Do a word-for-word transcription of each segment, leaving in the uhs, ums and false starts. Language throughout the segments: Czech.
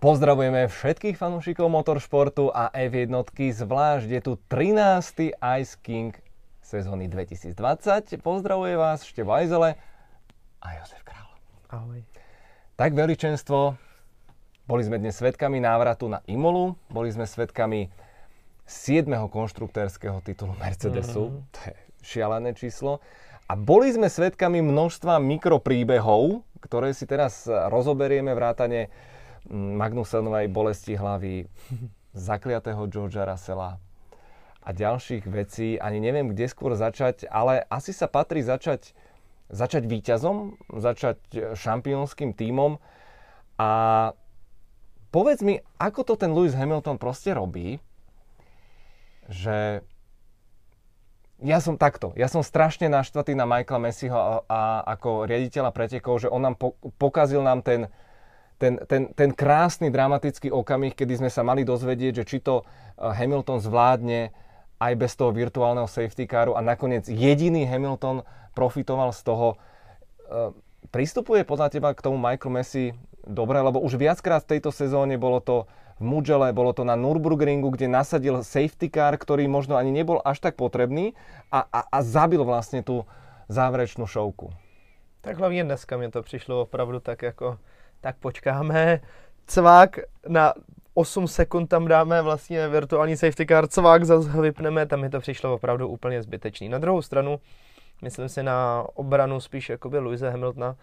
Pozdravujeme všetkých fanúšikov motoršportu a ef jedna, zvlášť je tu trinásty Ice King sezóny dvetisícdvadsať. Pozdravuje vás Števo Ajzele a Jozef Král. Ahoj. Tak veličenstvo, boli sme dnes svedkami návratu na Imolu, boli sme svedkami siedmeho konštruktérskeho titulu Mercedesu, mm. to je šialené číslo. A boli sme svedkami množstva mikropríbehov, ktoré si teraz rozoberieme, vrátane Magnusenovej bolesti hlavy, zakliatého Georgea Russella a ďalších vecí. Ani neviem, kde skôr začať, ale asi sa patrí začať, začať víťazom, začať šampiónským tímom. A povedz mi, ako to ten Lewis Hamilton proste robí, že... Ja som takto, ja som strašne naštvatý na Michaela Masiho a, a ako riaditeľa pretekov, že on nám po, pokazil nám ten, ten, ten, ten krásny dramatický okamih, kedy sme sa mali dozvedieť, že či to Hamilton zvládne aj bez toho virtuálneho safety caru a nakoniec jediný Hamilton profitoval z toho. Pristupuje podľa teba k tomu Michael Masi dobre, lebo už viackrát v tejto sezóne bolo to v Mugelle, bolo to na Nürburgringu, kde nasadil safety car, ktorý možno ani nebol až tak potrebný a, a, a zabil vlastne tú záverečnú šovku. Tak hlavně dneska mi to přišlo opravdu tak jako, tak počkáme, cvák na osm sekund tam dáme vlastně virtuální safety car, cvák zase vypneme, tam mi to přišlo opravdu úplně zbytečný. Na druhou stranu, myslím si na obranu spíš jakoby Lewise Hamiltona,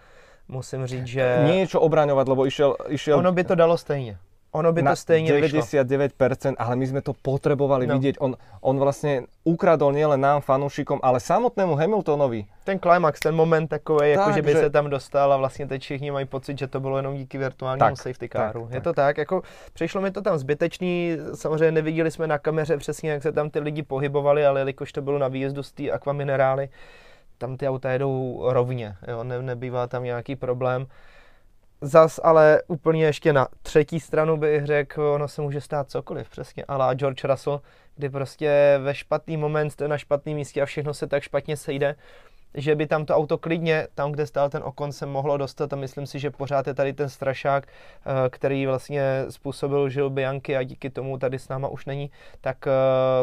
musím říct, že... Niečo obraňovať, lebo išiel... išiel... Ono by to dalo stejně. Ono by to stejně deväťdesiatdeväť percent, ale my sme to potrebovali no. vidieť. On, on vlastne ukradol nielen nám, fanúšikom, ale samotnému Hamiltonovi. Ten klimax, ten moment takový, tak, že by že... se tam dostal a vlastně teď všichni mají pocit, že to bylo jenom díky virtuálnímu tak, safety caru. Tak, tak. Je to tak, jako přišlo mi to tam zbytečný, samozřejmě neviděli jsme na kameře přesně, jak se tam ty lidi pohybovali, ale jelikož to bylo na výjezdu z té Aquaminerály, tam ty auta jedou rovně, jo? Ne, nebývá tam nějaký problém. Zas ale úplně ještě na třetí stranu bych řekl, ono se může stát cokoliv, přesně, ale George Russell, kdy prostě ve špatný moment jste na špatném místě a všechno se tak špatně sejde, že by tam to auto klidně, tam kde stál ten Ocon, se mohlo dostat a myslím si, že pořád je tady ten strašák, který vlastně způsobil Gilles Bianchi a díky tomu tady s náma už není, tak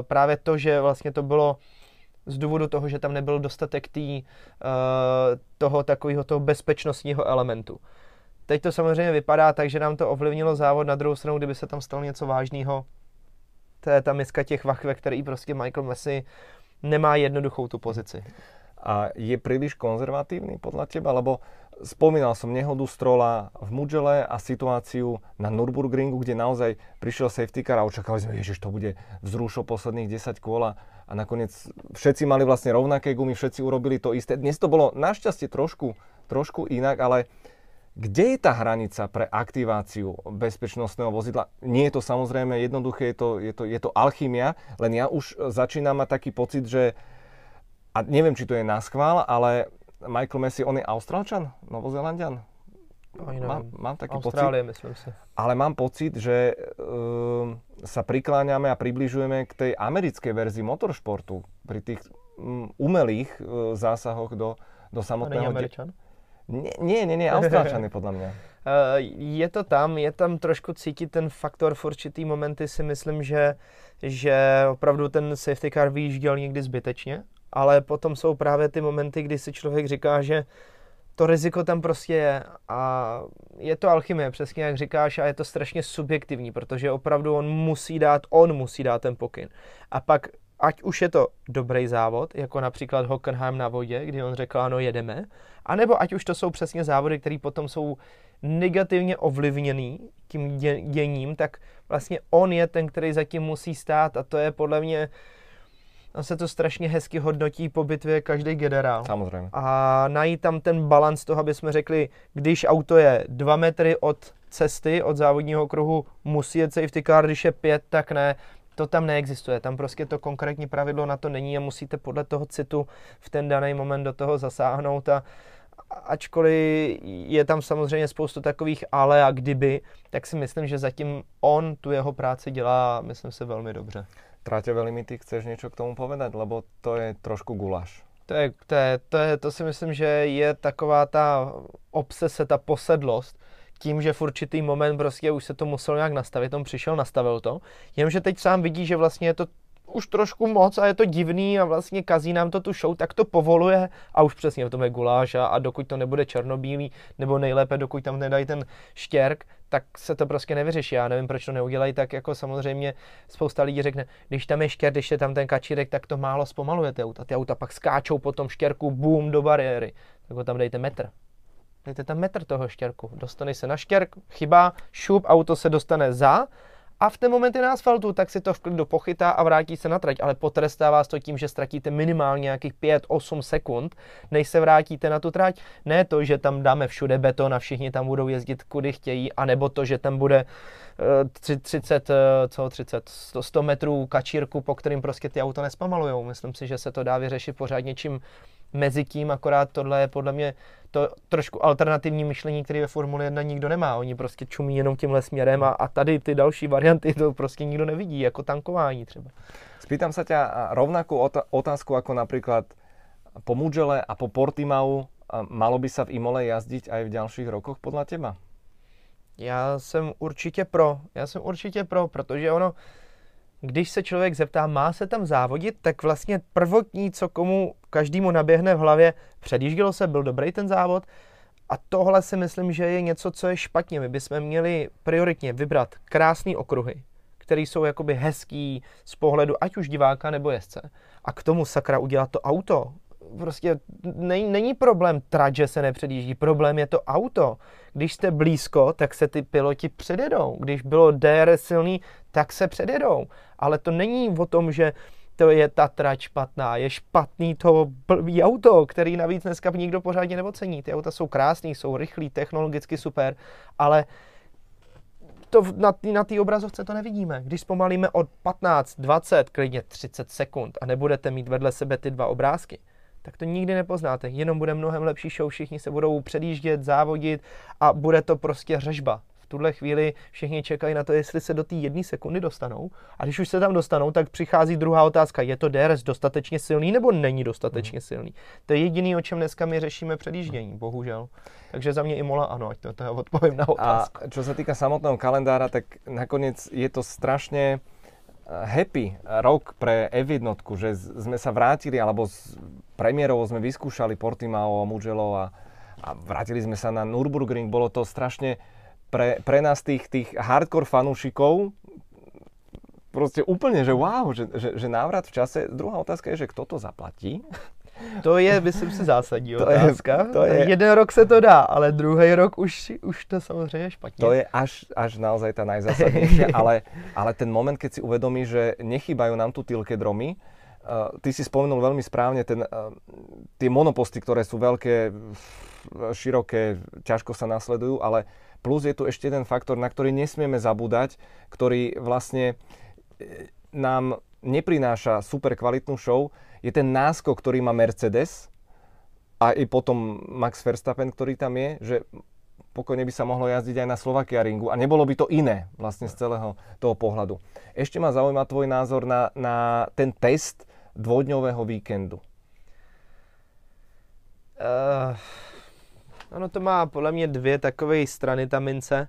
právě to, že vlastně to bylo z důvodu toho, že tam nebyl dostatek tý, toho takového toho bezpečnostního elementu. Teď to samozřejmě vypadá tak, že nám to ovlivnilo závod, na druhou stranu, kdyby se tam stalo něco vážného, to je ta miska těch vachve, který prostě Michael Masi nemá jednoduchou tu pozici. A je príliš konzervatívny podľa teba? Lebo spomínal som nehodu Strolla v Mugelle a situáciu na Nürburgringu, kde naozaj prišiel safety car a očakali sme, ježiš, to bude vzrušo posledných desať kôl a nakoniec všetci mali vlastne rovnaké gumy, všetci urobili to isté. Dnes to bolo našťastie trošku, trošku inak, ale... Kde je tá hranica pre aktiváciu bezpečnostného vozidla? Nie je to samozrejme jednoduché, je to, je to, je to alchymia, len ja už začínam mať taký pocit, že, a neviem, či to je naschvál, ale Michael Masi, on je Austrálčan? Novozelandian? Mám, mám taký Austrálie, pocit, myslím si. Ale mám pocit, že e, sa prikláňame a približujeme k tej americkej verzii motoršportu pri tých m, umelých e, zásahoch do, do samotného... Nie, nie, nie, Austrálčany podľa mňa. Je to tam, je tam trošku cítit ten faktor v určitý momenty, si myslím, že, že opravdu ten safety car vyjížděl někdy zbytečně, ale potom jsou právě ty momenty, kdy si člověk říká, že to riziko tam prostě je a je to alchymie, přesně jak říkáš, a je to strašně subjektivní, protože opravdu on musí dát, on musí dát ten pokyn. A pak, ať už je to dobrý závod, jako například Hockenheim na vodě, kdy on řekl, ano, jedeme, anebo ať už to jsou přesně závody, které potom jsou negativně ovlivněný tím děním, tak vlastně on je ten, který zatím musí stát a to je podle mě, on se to strašně hezky hodnotí po bitvě každý generál. Samozřejmě. A najít tam ten balans toho, aby jsme řekli, když auto je dva metry od cesty, od závodního kruhu, musí jet safety car, když je pět, tak ne. To tam neexistuje, tam prostě to konkrétní pravidlo na to není a musíte podle toho citu v ten daný moment do toho zasáhnout a ačkoliv je tam samozřejmě spoustu takových ale a kdyby, tak si myslím, že zatím on tu jeho práci dělá, myslím si, velmi dobře. Tráťové limity, chceš něco k tomu povedat, lebo to je trošku guláš. To, je, to, je, to, je, to si myslím, že je taková ta obsese, ta posedlost, tím, že v určitý moment prostě už se to muselo nějak nastavit, on přišel, nastavil to, jenomže teď sám vidí, že vlastně je to už trošku moc a je to divný a vlastně kazí nám to tu show, tak to povoluje a už přesně v tom je guláš a, a dokud to nebude černobílý, nebo nejlépe dokud tam nedají ten štěrk, tak se to prostě nevyřeší. Já nevím, proč to neudělají, tak jako samozřejmě spousta lidí řekne, když tam je štěrk, když je tam ten kačírek, tak to málo zpomaluje ty auta. Ty auta pak skáčou po tom štěrku, boom, do bariéry. Tak ho tam dejte metr. Dejte tam metr toho štěrku. Dostane se na štěrk, chyba, šup, auto se dostane za. A v ten moment je na asfaltu, tak si to v klidu pochytá a vrátí se na trať, ale potrestá vás to tím, že ztratíte minimálně nějakých pět osm sekund, než se vrátíte na tu trať. Ne to, že tam dáme všude beton a všichni tam budou jezdit kudy chtějí, anebo to, že tam bude třicet, co, třicet, sto, sto metrů kačírku, po kterým prostě ty auto nespomalujou. Myslím si, že se to dá vyřešit pořád něčím mezi tím, akorát tohle je podle mě to trošku alternativní myšlení, které ve Formule jedna nikdo nemá. Oni prostě čumí jenom tímhle směrem a, a tady ty další varianty to prostě nikdo nevidí, jako tankování třeba. Spýtam sa ťa rovnakú otázku ako napríklad po Mugelle a po Portimau. Malo by sa v Imole jazdiť aj v ďalších rokoch podľa teba? Já jsem určitě pro, já jsem určitě pro, protože ono, když se člověk zeptá, má se tam závodit, tak vlastně prvotní, co komu každému naběhne v hlavě, předjíždělo se, byl dobrý ten závod. A tohle si myslím, že je něco, co je špatně. My bychom měli prioritně vybrat krásné okruhy, které jsou jakoby hezký z pohledu ať už diváka nebo jezdce. A k tomu sakra udělat to auto. Prostě není, není problém trať, že se nepředjíždí, problém je to auto. Když jste blízko, tak se ty piloti předjedou. Když bylo D R S silný, tak se předjedou. Ale to není o tom, že to je ta trať špatná, je špatný to blbý auto, který navíc dneska nikdo pořádně neocení. Ty auta jsou krásný, jsou rychlý, technologicky super, ale to na té na obrazovce to nevidíme. Když zpomalíme od patnáct, dvacet, klidně třicet sekund a nebudete mít vedle sebe ty dva obrázky, tak to nikdy nepoznáte, jenom bude mnohem lepší show, všichni se budou předjíždět, závodit a bude to prostě řežba. V tuhle chvíli všichni čekají na to, jestli se do té jedné sekundy dostanou a když už se tam dostanou, tak přichází druhá otázka, je to D R S dostatečně silný nebo není dostatečně silný? To je jediný, o čem dneska my řešíme předjíždění, bohužel. Takže za mě Imola ano, ať to, to odpovím na otázku. A čo se týká samotného kalendára, tak nakonec je to strašně happy rok pre F jedna, že sme sa vrátili, alebo premiérovo sme vyskúšali Portimao a Mugello a, a vrátili sme sa na Nürburgring. Bolo to strašne pre, pre nás tých, tých hardcore fanúšikov proste úplne, že wow, že, že, že návrat v čase. Druhá otázka je, že kto to zaplatí? To je, myslím si, zásadní otázka. To je, to je. Jeden rok se to dá, ale druhý rok už, už to samozřejmě špatně. To je až, až naozaj ta najzásadnější, ale, ale ten moment, keď si uvedomí, že nechýbajú nám tu tilkedromy. Uh, ty si spomenul velmi správně ten, uh, tie monoposty, které jsou velké, široké, ťažko sa nasledujú, ale plus je tu ešte jeden faktor, na ktorý nesmieme zabúdať, ktorý vlastne nám neprináša super kvalitnú show, je ten náskok, ktorý má Mercedes a i potom Max Verstappen, ktorý tam je, že pokojne by sa mohlo jazdiť aj na Slovakia ringu a nebolo by to iné vlastne z celého toho pohľadu. Ešte ma zaujíma tvoj názor na, na ten test dvojdňového víkendu. Uh, ono to má podle mě dvě takové strany, ta mince.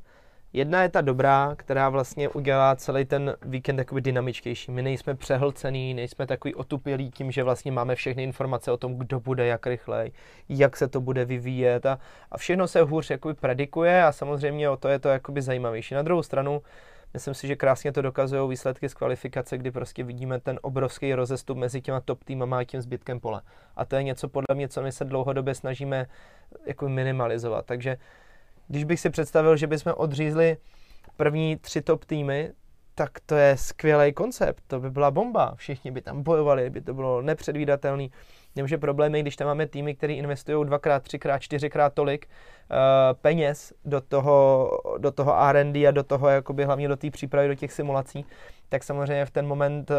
Jedna je ta dobrá, která vlastně udělá celý ten víkend takový dynamičtější. My nejsme přehlcený, nejsme takový otupělí tím, že vlastně máme všechny informace o tom, kdo bude jak rychlej, jak se to bude vyvíjet a, a všechno se hůř jakoby predikuje a samozřejmě o to je to jakoby zajímavější. Na druhou stranu, myslím si, že krásně to dokazují výsledky z kvalifikace, kdy prostě vidíme ten obrovský rozestup mezi těma top týmama a tím zbytkem pole. A to je něco podle mě, co my se dlouhodobě snažíme jakoby minimalizovat. Takže když bych si představil, že bychom odřízli první tři top týmy, tak to je skvělý koncept, to by byla bomba, všichni by tam bojovali, by to bylo nepředvídatelný. Jenomže problém je, když tam máme týmy, které investují dvakrát, třikrát, čtyřikrát tolik uh, peněz do toho, do toho R and D a do toho, jakoby, hlavně do té přípravy, do těch simulací, tak samozřejmě v ten moment uh,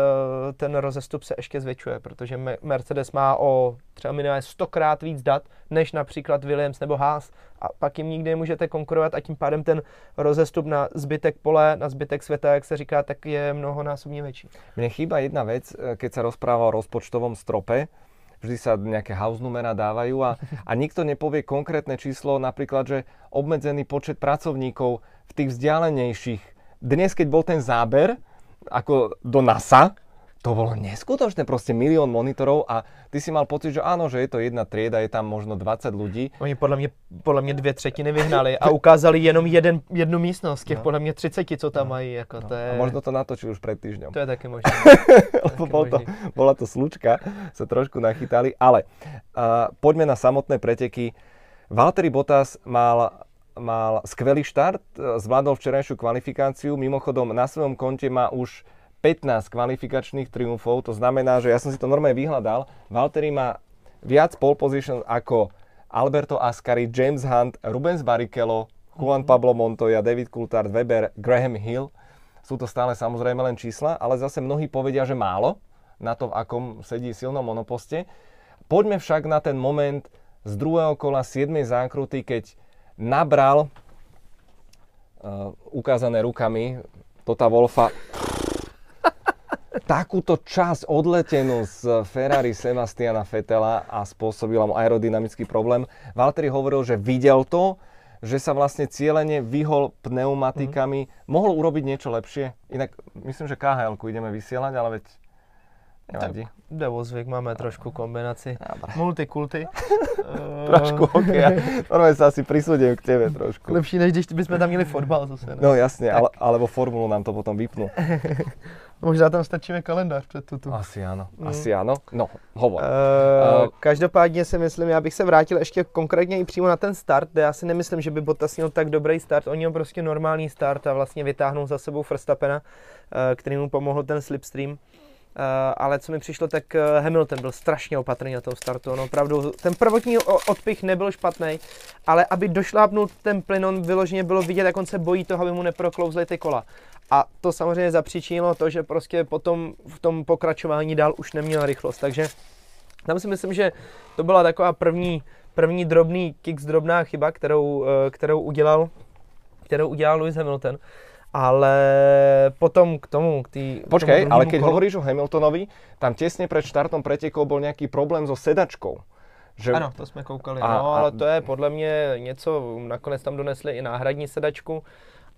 ten rozestup se ještě zvětšuje, protože Mercedes má o třeba minimálně stokrát víc dat, než například Williams nebo Haas a pak jim nikdy můžete konkurovat a tím pádem ten rozestup na zbytek pole, na zbytek světa, jak se říká, tak je mnohonásobně větší. Mne chýba jedna vec, keď sa rozpráva o rozpočtovom strope, vždy sa nejaké house numera dávajú a, a nikto nepovie konkrétne číslo, napríklad, že obmedzený počet pracovníkov v tých vzdialenejších. Dnes, keď bol ten záber, ako do NASA, to bolo neskutočné, proste milión monitorov a ty si mal pocit, že áno, že je to jedna trieda, je tam možno dvacet ľudí. Oni podle mě, podle mě dvě třetiny vyhnali a ukázali jenom jeden, jednu místnost, těch no. podle mě třiceti, co tam no. mají. Jako no. to je... A možno to natočili už pred týždňom. To je taky možné. Bola to slučka, sa trošku nachytali, ale uh, poďme na samotné preteky. Valtteri Bottas mal... mal skvelý štart, zvládol včerajšiu kvalifikáciu, mimochodom na svojom konte má už pätnásť kvalifikačných triumfov, to znamená, že ja som si to normálne vyhľadal, Valtteri má viac pole position ako Alberto Ascari, James Hunt, Rubens Barrichello, Juan Pablo Montoya, David Coulthard, Weber, Graham Hill, sú to stále samozrejme len čísla, ale zase mnohí povedia, že málo na to, v akom sedí silnom monoposte. Poďme však na ten moment z druhého kola siedmej zákruty, keď nabral uh, ukázané rukami Tota Wolffa takúto časť odletenú z Ferrari Sebastiana Vettela a spôsobila mu aerodynamický problém. Valtteri hovoril, že videl to, že sa vlastne cielene vyhol pneumatikami. Mm. Mohol urobiť niečo lepšie? Inak myslím, že ká há elku ideme vysielať, ale veď nevadí. Tak jde o zvyk, máme trošku kombinaci. Multikulty. Trošku hokeja. Normálně se asi prisudím k tebe trošku. Lepší, než když bychom tam měli fotbal zase. Ne? No jasně, ale, alebo formulu nám to potom vypnu. Možná tam stačíme kalendář před tuto. Asi ano, mm. asi ano. No, hovor. Uh, uh, každopádně si myslím, já bych se vrátil ještě konkrétně i přímo na ten start, kde já si nemyslím, že by Bottas měl tak dobrý start. Oni měl prostě normální start a vlastně vytáhnul za sebou Verstappena, který mu pomohl ten slipstream. Uh, ale co mi přišlo, tak uh, Hamilton byl strašně opatrný na toho startu, on opravdu, ten prvotní odpich nebyl špatný, ale aby došlápnul ten plynon, vyloženě bylo vidět, jak on se bojí toho, aby mu neproklouzly ty kola. A to samozřejmě zapříčinilo to, že prostě potom v tom pokračování dál už neměl rychlost, takže tam si myslím, že to byla taková první, první drobný kick, drobná chyba, kterou, uh, kterou, udělal, kterou udělal Lewis Hamilton. Ale potom k tomu... K tý, Počkej, ale keď kolu... hovoríš o Hamiltonovi, tam tesne pred štartom pretekov bol nejaký problém so sedačkou. Že... Ano, to jsme koukali, a, no, a... ale to je podle mě něco, nakonec tam donesli i náhradní sedačku,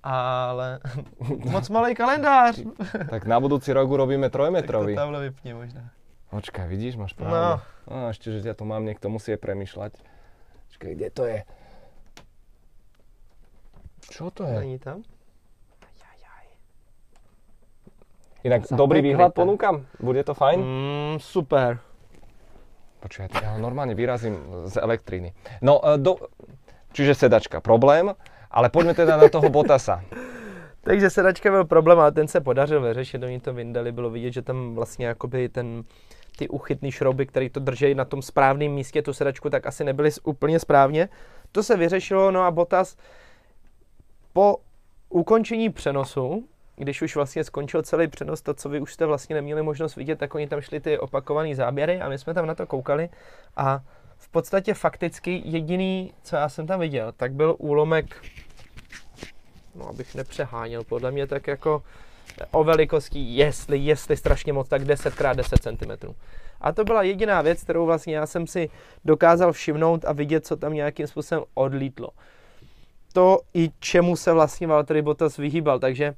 ale moc malý kalendář. Tak na budúci rok urobíme trojmetrový. Tak to tamhle vypni možná. Počkaj, vidíš, máš pravdu. No. A ešte, že ja to mám, niekto musí premýšľať. Počkaj, kde to je? Čo to je? Není tam? Inak dobrý výhľad ponúkam? Bude to fajn? Mm, super. Počúvajte, ja normálne vyrazím z elektriny. No, do, čiže sedačka problém, ale poďme teda na toho Bottasa. Takže sedačka byl problém, ale ten se podařil vyřešit, oni to vyndali, bylo vidět, že tam vlastně jakoby ten, ty uchytné šrouby, které to drží na tom správném místě, tu sedačku, tak asi nebyly úplně správně. To se vyřešilo, no a Bottas po ukončení přenosu, když už vlastně skončil celý přenos, to, co vy už jste vlastně neměli možnost vidět, tak oni tam šli ty opakované záběry a my jsme tam na to koukali a v podstatě fakticky jediný, co já jsem tam viděl, tak byl úlomek, no abych nepřeháněl, podle mě tak jako o velikosti, jestli, jestli strašně moc, tak deset krát deset centimetrů. A to byla jediná věc, kterou vlastně já jsem si dokázal všimnout a vidět, co tam nějakým způsobem odlítlo. To, i čemu se vlastně Valtteri Bottas vyhýbal, takže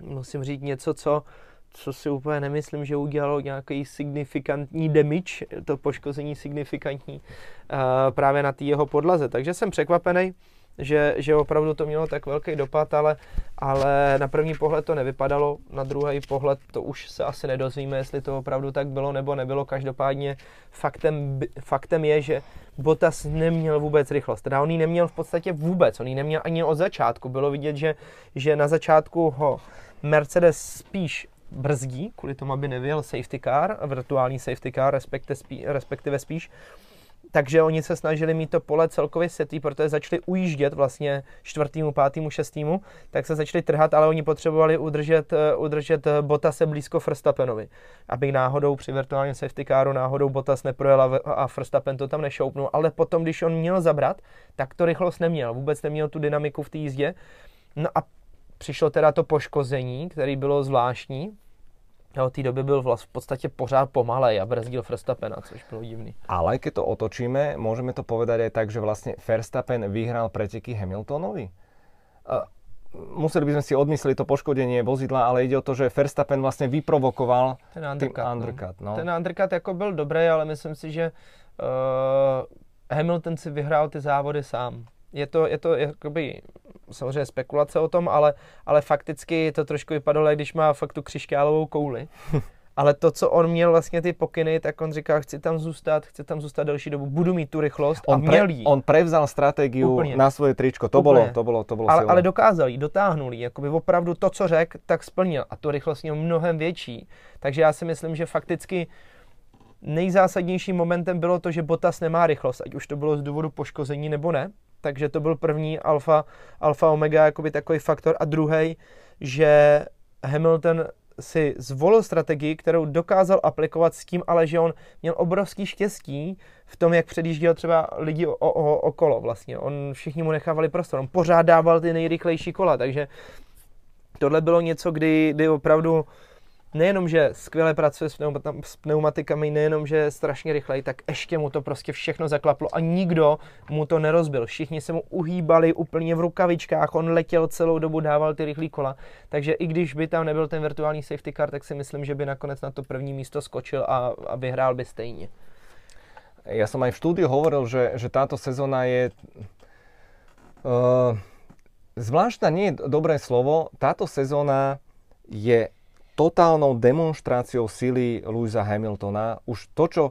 musím říct něco, co, co si úplně nemyslím, že udělalo nějaký signifikantní damage, to poškození signifikantní uh, právě na té jeho podlaze. Takže jsem překvapený, že, že opravdu to mělo tak velký dopad, ale, ale na první pohled to nevypadalo, na druhý pohled to už se asi nedozvíme, jestli to opravdu tak bylo nebo nebylo. Každopádně faktem, faktem je, že Bottas neměl vůbec rychlost, teda on ji neměl v podstatě vůbec, on ji neměl ani od začátku. Bylo vidět, že, že na začátku ho Mercedes spíš brzdí, kvůli tomu, aby nevyjel safety car, virtuální safety car, respektive, spí, respektive spíš. Takže oni se snažili mít to pole celkově setý, protože začali ujíždět vlastně čtvrtýmu, pátýmu, šestýmu, tak se začali trhat, ale oni potřebovali udržet, udržet Bottase blízko Verstappenovi, aby náhodou při virtuálním safety caru náhodou Bottas neprojel a Verstappen to tam nešoupnul, ale potom, když on měl zabrat, tak to rychlost neměl, vůbec neměl tu dynamiku v té jízdě. No a přišlo teda to poškození, které bylo zvláštní, a od té doby byl vlast v podstatě pořád pomalej a brzdil Verstappena, což bylo divný. Ale keď to otočíme, můžeme to povedať aj tak, že vlastně Verstappen vyhrál preteky Hamiltonovi. A museli by sme si odmysliť to poškodenie vozidla, ale ide o to, že Verstappen vlastně vyprovokoval ten undercut. undercut no. No. Ten undercut jako byl dobrý, ale myslím si, že uh, Hamilton si vyhrál ty závody sám. Je to, je to jakoby, samozřejmě spekulace o tom, ale, ale fakticky to trošku vypadalo, když má fakt tu křišťálovou kouli. Ale to, co on měl vlastně ty pokyny, tak on říkal, chci tam zůstat, chci tam zůstat delší dobu, budu mít tu rychlost on a měl pre, jí. On prevzal strategii na svoje tričko, to Úplně. bylo, to bylo, to bylo ale, ale dokázal jí, dotáhnul jí, jakoby opravdu to, co řekl, tak splnil a tu rychlost měl mnohem větší. Takže já si myslím, že fakticky nejzásadnějším momentem bylo to, že Bottas nemá rychlost, ať už to bylo z důvodu poškození nebo ne. Takže to byl první alfa, alfa omega, jakoby takový faktor. A druhý, že Hamilton si zvolil strategii, kterou dokázal aplikovat s tím, ale že on měl obrovský štěstí v tom, jak předjížděl třeba lidi o, o, okolo vlastně. On všichni mu nechávali prostor, on pořád dával ty nejrychlejší kola, takže tohle bylo něco, kdy, kdy opravdu nejenom, že skvěle pracuje s pneumatikami, nejenom, že je strašně rychlej, tak ještě mu to prostě všechno zaklaplo a nikdo mu to nerozbil. Všichni se mu uhýbali úplně v rukavičkách, on letěl celou dobu, dával ty rychlý kola. Takže i když by tam nebyl ten virtuální safety car, tak si myslím, že by nakonec na to první místo skočil a, a vyhrál by stejně. Já jsem aj v štúdiu hovoril, že, že táto sezóna je... Uh, zvláštna nie je dobré slovo, táto sezóna je... totálnou demonštráciou síly Lewisa Hamiltona. Už to, čo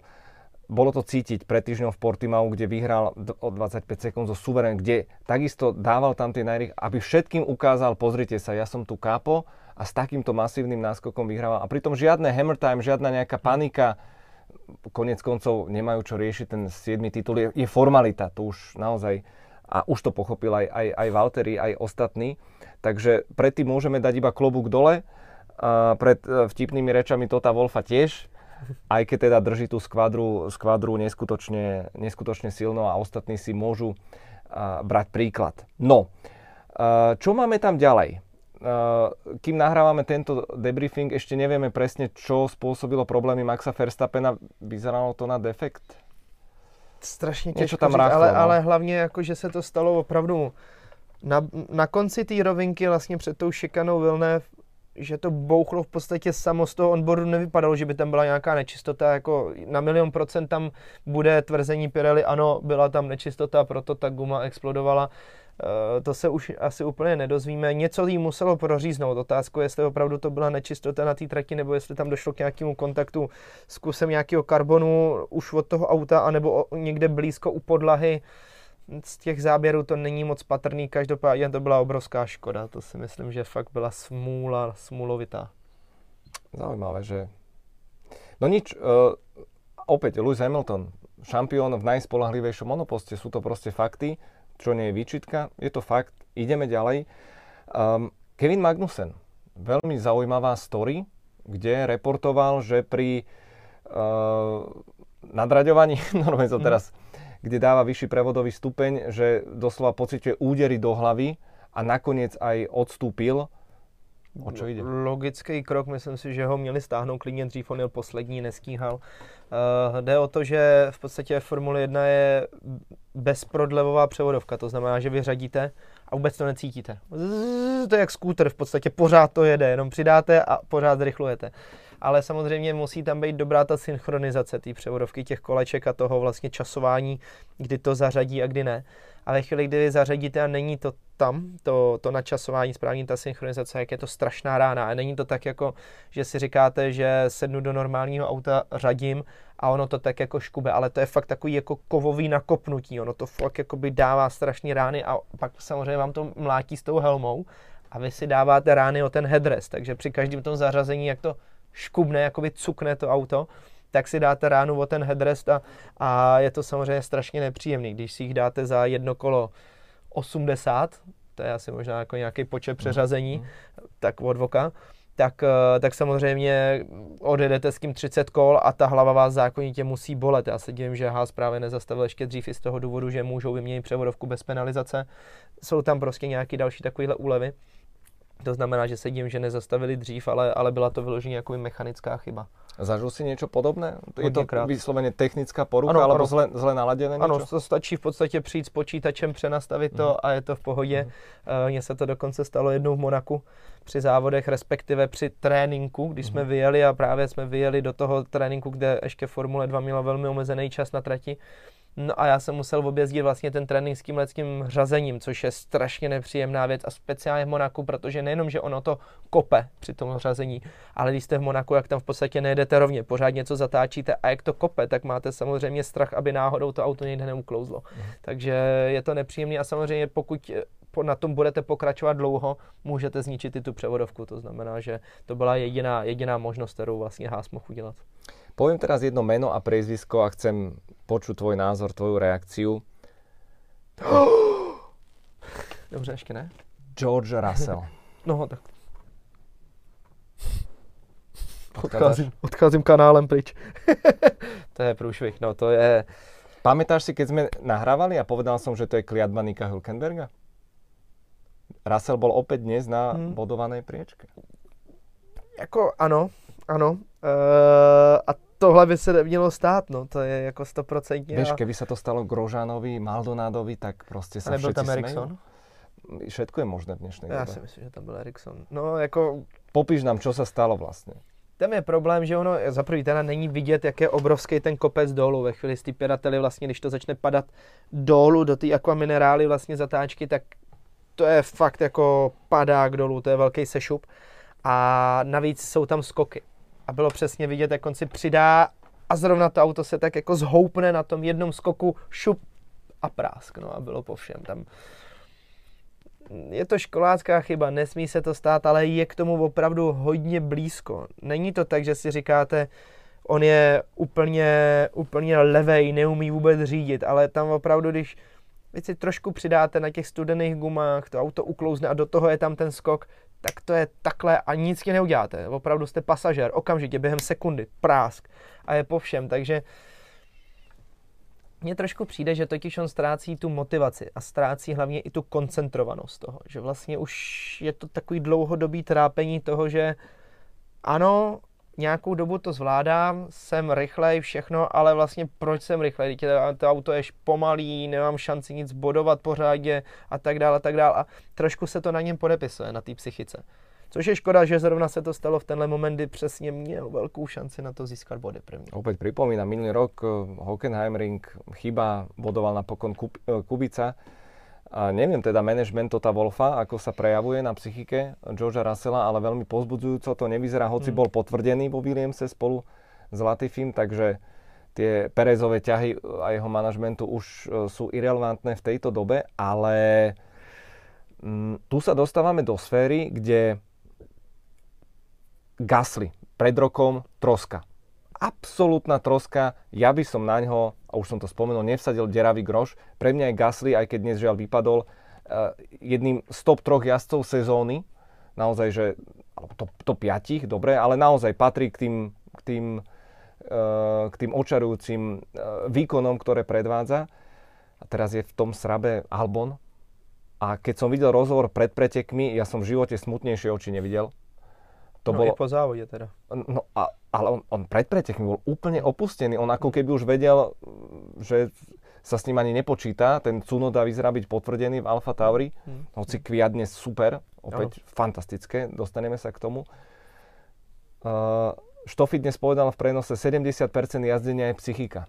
bolo to cítiť pred týždňom v Portimau, kde vyhral o dvadsaťpäť sekúnd zo suverén, kde takisto dával tam tie najrychlejšie, aby všetkým ukázal, pozrite sa, ja som tu kápo a s takýmto masívnym náskokom vyhrával. A pritom žiadne hammer time, žiadna nejaká panika, konec koncov nemajú čo riešiť, ten siedmy titul je, je formalita, to už naozaj... A už to pochopil aj, aj, aj Valtteri, aj ostatní. Takže predtým môžeme dať iba klobúk dole, Uh, pred uh, vtipnými rečami Tota Wolffa tiež, aj keď teda drží tú skvadru, skvadru neskutočne, neskutočne silno a ostatní si môžu uh, brať príklad. No, uh, čo máme tam ďalej? Uh, kým nahrávame tento debriefing, ešte nevieme presne, čo spôsobilo problémy Maxa Verstappena. Vyzeralo to na defekt? Strašne těžko tam říct, ale, ale hlavne, ako, že se to stalo opravdu na, na konci té rovinky, vlastně před tou šikanou Villeneuve, že to bouchlo v podstatě samo z toho onboardu, nevypadalo, že by tam byla nějaká nečistota, jako na milion procent tam bude tvrzení Pirelli, ano, byla tam nečistota, proto ta guma explodovala, e, to se už asi úplně nedozvíme, něco jí muselo proříznout, otázku, jestli opravdu to byla nečistota na té trati, nebo jestli tam došlo k nějakému kontaktu s kusem nějakého karbonu už od toho auta, anebo někde blízko u podlahy. Z těch záběrů to není moc patrný, každopádně to byla obrovská škoda, to si myslím, že fakt byla smůla, smůlovitá. Zaujímavé, že... No nič, uh, opäť Lewis Hamilton, šampión v najspolahlivejšom monoposte, sú to proste fakty, čo nie je výčitka, je to fakt, ideme ďalej. Um, Kevin Magnussen, veľmi zaujímavá story, kde reportoval, že pri uh, nadraďovaní, normálne to teraz... Mm. kde dáva vyšší prevodový stupeň, že doslova pociťuje údery do hlavy a nakoniec aj odstúpil. O čo ide? Logický krok, myslím si, že ho měli stáhnout klidně dřív, on jel poslední, nestíhal. Uh, jde o to, že v podstatě Formule jedna je bezprodlevová převodovka, to znamená, že vy řadíte a vůbec to necítíte. Zzz, to je jak skútr, v podstatě pořád to jede, jenom přidáte a pořád zrychlujete. Ale samozřejmě musí tam být dobrá ta synchronizace té převodovky, těch koleček a toho vlastně časování, kdy to zařadí a kdy ne. A ve chvíli, kdy vy zařadíte a není to tam, to, to načasování, správně ta synchronizace, jak je to strašná rána. A není to tak jako, že si říkáte, že sednu do normálního auta, řadím a ono to tak jako škube, ale to je fakt takový jako kovový nakopnutí, ono to fakt jakoby dává strašný rány a pak samozřejmě vám to mlátí s tou helmou a vy si dáváte rány o ten headrest, takže při každém tom zařazení, jak to škubne, jakoby cukne to auto, tak si dáte ránu o ten headrest a, a je to samozřejmě strašně nepříjemný. Když si jich dáte za jedno kolo osmdesát, to je asi možná jako nějaký počet přeřazení, mm-hmm. tak od voka, tak, tak samozřejmě odjedete s tím třicet kol a ta hlava vás zákonitě musí bolet. Já se divím, že Haas právě nezastavil ještě dřív i z toho důvodu, že můžou vyměnit převodovku bez penalizace. Jsou tam prostě nějaké další takovéhle úlevy. To znamená, že se dím, že nezastavili dřív, ale, ale byla to vyloženě jako mechanická chyba. Zažil si něco podobné? Je to vysloveně technická porucha, ano, alebo zle, zle naladěné něco? Ano, to stačí v podstatě přijít s počítačem, přenastavit to hmm. a je to v pohodě. Hmm. Mně se to dokonce stalo jednou v Monaku při závodech, respektive při tréninku, když hmm. jsme vyjeli a právě jsme vyjeli do toho tréninku, kde ještě Formule dva měla velmi omezený čas na trati. No a já jsem musel objezdit vlastně ten trénink s tím leckým řazením, což je strašně nepříjemná věc a speciálně v Monaku, protože nejenom, že ono to kope při tom řazení, ale když jste v Monaku, jak tam v podstatě nejedete rovně, pořád něco zatáčíte a jak to kope, tak máte samozřejmě strach, aby náhodou to auto někde neuklouzlo. Mm. Takže je to nepříjemné a samozřejmě pokud na tom budete pokračovat dlouho, můžete zničit i tu převodovku, to znamená, že to byla jediná, jediná možnost, kterou vlastně Haas mohl udělat. Poviem teraz jedno meno a priezvisko a chcem počuť tvoj názor, tvoju reakciu. Dobře, ešte ne? George Russell. No, tak. Odcházím, odcházím kanálem pryč. To je průšvih, no to je... Pamätáš si, keď sme nahrávali a povedal som, že to je kliatba Nika Hülkenberga? Russell bol opäť dnes na hmm. bodovanej priečke. Jako, ano, ano. Uh, a tohle by se nemělo stát, no, to je jako stoprocentně. Víš, keby se to stalo Grožanovi, Maldonádovi, tak prostě se všetci smějí. Ericsson? Všetko je možné v dnešní době. Já si myslím, že tam byl Ericsson. No, jako... Popíš nám, co se stalo vlastně. Tam je problém, že ono za prvý teda není vidět, jak je obrovský ten kopec dolů. Ve chvíli z ty pědateli vlastně, když to začne padat dolů do ty aquaminerály vlastně zatáčky, tak to je fakt jako padák dolů, to je velký sešup. A navíc jsou tam skoky. A bylo přesně vidět, jak on si přidá a zrovna to auto se tak jako zhoupne na tom jednom skoku, šup a prásk. No a bylo po všem tam. Je to školácká chyba, nesmí se to stát, ale je k tomu opravdu hodně blízko. Není to tak, že si říkáte, on je úplně, úplně levej, neumí vůbec řídit, ale tam opravdu, když si trošku přidáte na těch studených gumách, to auto uklouzne a do toho je tam ten skok, tak to je takhle a nic ti neuděláte. Opravdu jste pasažér, okamžitě, během sekundy, prásk a je po všem. Takže mně trošku přijde, že totiž on ztrácí tu motivaci a ztrácí hlavně i tu koncentrovanost toho. Že vlastně už je to takový dlouhodobý trápení toho, že ano, nějakou dobu to zvládám, jsem rychlej, všechno, ale vlastně proč jsem rychlej? To auto je pomalý, nemám šanci nic bodovat pořádně a tak dále a tak dále. A trošku se to na něm podepisuje, na té psychice. Což je škoda, že zrovna se to stalo v tenhle moment, kdy přesně měl velkou šanci na to získat body první. Opäť připomínám, minulý rok Hockenheimring chyba, bodoval napokon Kub, Kubica. A neviem teda management Tota Wolffa, ako sa prejavuje na psychike Georgea Russella, ale veľmi povzbudzujúco to nevyzerá, hoci bol potvrdený vo Williamse spolu s Latifim, takže tie Perezové ťahy a jeho manažmentu už sú irelevantné v tejto dobe, ale m, tu sa dostávame do sféry, kde Gasly pred rokom troska. Absolútna troska, ja by som na ňo, a už som to spomenul, nevsadil deravý groš. Pre mňa je Gasly, aj keď dnes žiaľ vypadol, jedným z top troch jazdcov sezóny, naozaj, že top, top piatich, dobre, ale naozaj patrí k tým, k tým, k tým očarujúcim výkonom, ktoré predvádza. A teraz je v tom srabe Albon. A keď som videl rozhovor pred pretekmi, ja som v živote smutnejšie oči nevidel. To no bolo... i po závode teda. No a ale on, on pred pretekmi bol úplne opustený. On ako keby už vedel, že sa s ním ani nepočíta. Ten Cunoda vyzerá byť potvrdený v AlphaTauri. Hmm. Hoci Kvyat dnes super, opäť ano. Fantastické, dostaneme sa k tomu. Uh, Štofit dnes povedal v prenose, sedemdesiat percent jazdenia je psychika.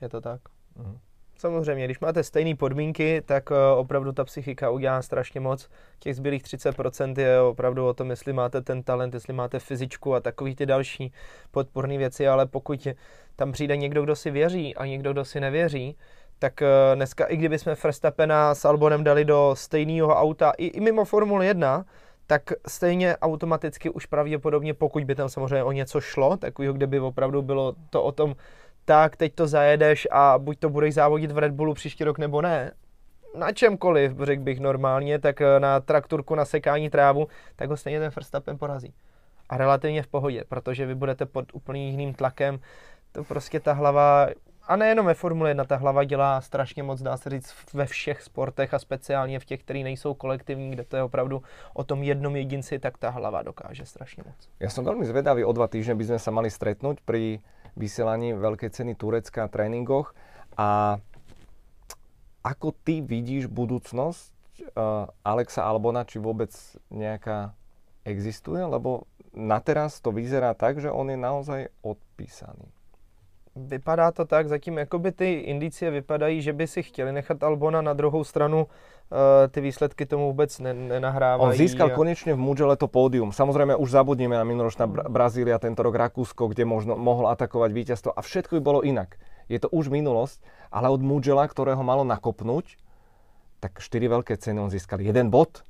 Je to tak. Uh-huh. Samozřejmě, když máte stejné podmínky, tak opravdu ta psychika udělá strašně moc. Těch zbylých třicet procent je opravdu o tom, jestli máte ten talent, jestli máte fyzičku a takový ty další podporné věci, ale pokud tam přijde někdo, kdo si věří a někdo, kdo si nevěří, tak dneska, i kdyby jsme Verstappena s Albonem dali do stejného auta, i, i mimo Formule jedna, tak stejně automaticky už pravděpodobně, pokud by tam samozřejmě o něco šlo, takového, kde by opravdu bylo to o tom, tak teď to zajedeš a buď to budeš závodit v Red Bullu příští rok nebo ne. Na čemkoliv, řekl bych normálně, tak na traktorku, na sekání trávu, tak ho stejně ten Verstappen porazí. A relativně v pohodě, protože vy budete pod úplně jiným tlakem. To prostě ta hlava A nejenom ve Formule jedna, ta hlava dělá strašně moc, dá se říct, ve všech sportech a speciálně v těch, které nejsou kolektivní, kde to je opravdu o tom jednom jedinci, tak ta hlava dokáže strašně moc. Ja som veľmi zvedavý, o dva týždne by sme sa mali stretnúť pri vysielaní Veľkej ceny Turecka a tréningoch. A ako ty vidíš budúcnosť uh, Alexa Albona, či vôbec nejaká existuje? Lebo na teraz to vyzerá tak, že on je naozaj odpísaný. Vypadá to tak, zatím jakoby ty indicie vypadají, že by si chtěli nechat Albona, na druhou stranu ty výsledky tomu vůbec nenahrávají. On získal a... konečně v Mugello to pódium. Samozřejmě už zabudneme na minuloročná Brazília, tento rok Rakúsko, kde možno mohl atakovat víťazstvo a všetko by bylo jinak. Je to už minulost, ale od Mugella, kterého malo nakopnout, tak čtyři velké ceny on získal jeden bod.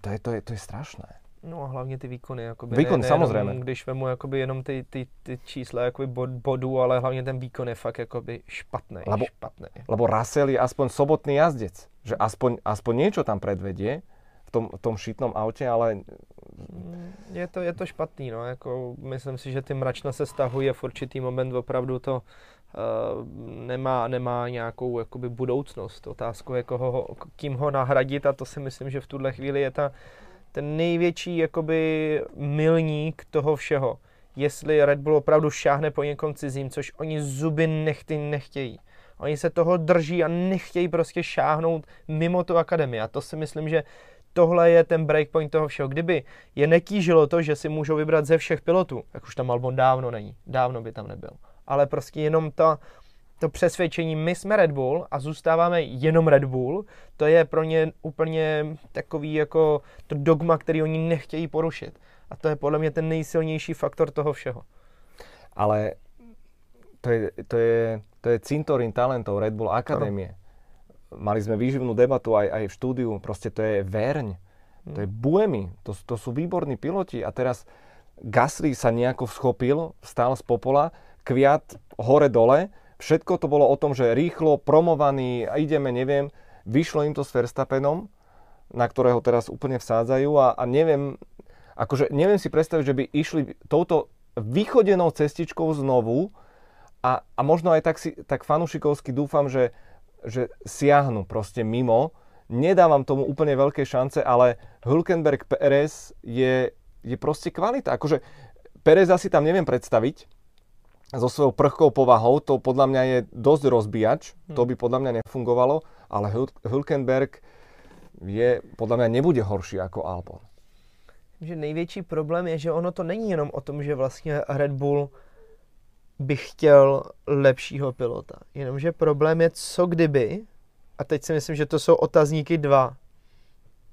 To je, to je, to je strašné. No a hlavně ty výkony, jakoby, výkon, ne, samozřejmě. Když vemu jakoby jenom ty, ty, ty čísla jakoby bod, bodů, ale hlavně ten výkon je fakt jakoby špatný. Lebo, špatný. Lebo Russell je aspoň sobotný jazdec, že aspoň, aspoň něco tam předvedie v tom, v tom šitnom autě, ale... Je to, je to špatný, no, jako myslím si, že ty mračna se stahuje v určitý moment, opravdu to uh, nemá, nemá nějakou jakoby budoucnost. Otázku je, koho, kým ho nahradit a to si myslím, že v tuhle chvíli je ta ten největší jakoby milník toho všeho. Jestli Red Bull opravdu šáhne po někom cizím, což oni zuby nechty nechtějí. Oni se toho drží a nechtějí prostě šáhnout mimo tu akademii. A to si myslím, že tohle je ten breakpoint toho všeho. Kdyby je netížilo to, že si můžou vybrat ze všech pilotů, tak už tam Albon dávno není. Dávno by tam nebyl. Ale prostě jenom ta... To přesvědčení, my jsme Red Bull a zůstáváme jenom Red Bull, to je pro ně úplně takový jako to dogma, který oni nechtějí porušit. A to je podle mě ten nejsilnější faktor toho všeho. Ale to je, to je, to je cintorín talentov Red Bull Akadémie. No. Mali jsme výživnú debatu aj, aj v štúdiu, prostě to je Verň, to je Buemi, to, to sú výborní piloti a teraz Gasly sa nejako vschopil, vstal z popola, Kvyat hore dole. Všetko to bolo o tom, že rýchlo, promovaný, ideme, neviem, vyšlo im to s Verstappenom, na ktorého teraz úplne vsádzajú a, a neviem, akože neviem si predstaviť, že by išli touto vychodenou cestičkou znovu a, a možno aj tak, si, tak fanúšikovsky dúfam, že, že siahnu proste mimo. Nedávam tomu úplne veľké šance, ale Hülkenberg Pérez je, je proste kvalita. Akože Pérez asi tam neviem predstaviť, so svojou prchkou povahou, to podľa mňa je dosť rozbíjač, to by podľa mňa nefungovalo, ale Hülkenberg je, podľa mňa nebude horší ako Albon. Že největší problém je, že ono to není jenom o tom, že vlastně Red Bull by chtěl lepšího pilota, jenomže problém je co kdyby, a teď si myslím, že to jsou otazníky dva,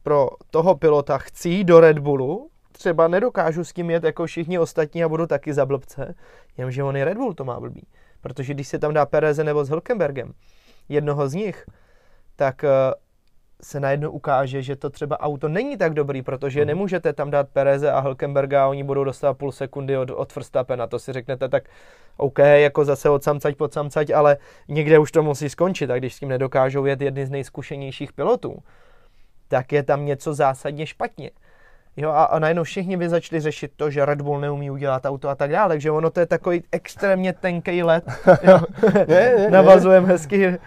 pro toho pilota chci do Red Bullu, třeba nedokážu s tím jet jako všichni ostatní a budu taky za blbce, jenomže on i Red Bull to má blbý. Protože když se tam dá Pereze nebo s Hülkenbergem, jednoho z nich, tak se najednou ukáže, že to třeba auto není tak dobrý, protože nemůžete tam dát Pereze a Hülkenberga a oni budou dostat půl sekundy od, od Verstappena. To si řeknete tak OK, jako zase od samcať pod samcať, ale někde už to musí skončit. A když s tím nedokážou jet jedny z nejzkušenějších pilotů, tak je tam něco zásadně špatně. Jo, a, a najednou všichni by začali řešit to, že Red Bull neumí udělat auto a tak dále, takže ono to je takový extrémně tenký led. Navazujeme hezky,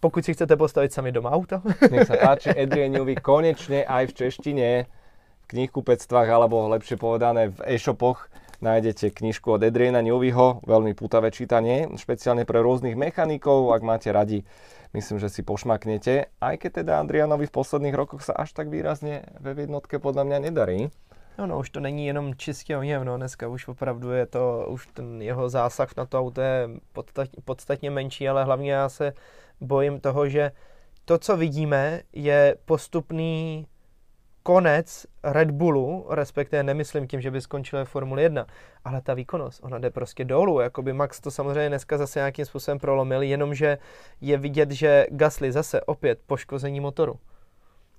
pokud si chcete postavit sami doma auto. Nech sa páči Adrian Newey konečne aj v češtine, v knihkupectvách, alebo lepšie povedané v e-shopoch nájdete knižku od Adriana Neweyho, veľmi pútavé čítanie, špeciálne pre rôznych mechanikov, ak máte radi. Myslím, že si pošmaknete, aj keď teda Adrianovi v posledných rokoch sa až tak výrazne ve jednotke podľa mňa nedarí. No, no už to není jenom čistě o něm, no dneska už opravdu je to, už ten jeho zásah na to auto je podstatně, podstatně menší, ale hlavně já se bojím toho, že to, co vidíme, je postupný konec Red Bullu, respektive nemyslím tím, že by skončila Formule jedna, ale ta výkonnost, ona jde prostě dolů, jakoby Max to samozřejmě dneska zase nějakým způsobem prolomil, jenomže je vidět, že Gasly zase opět poškození motoru.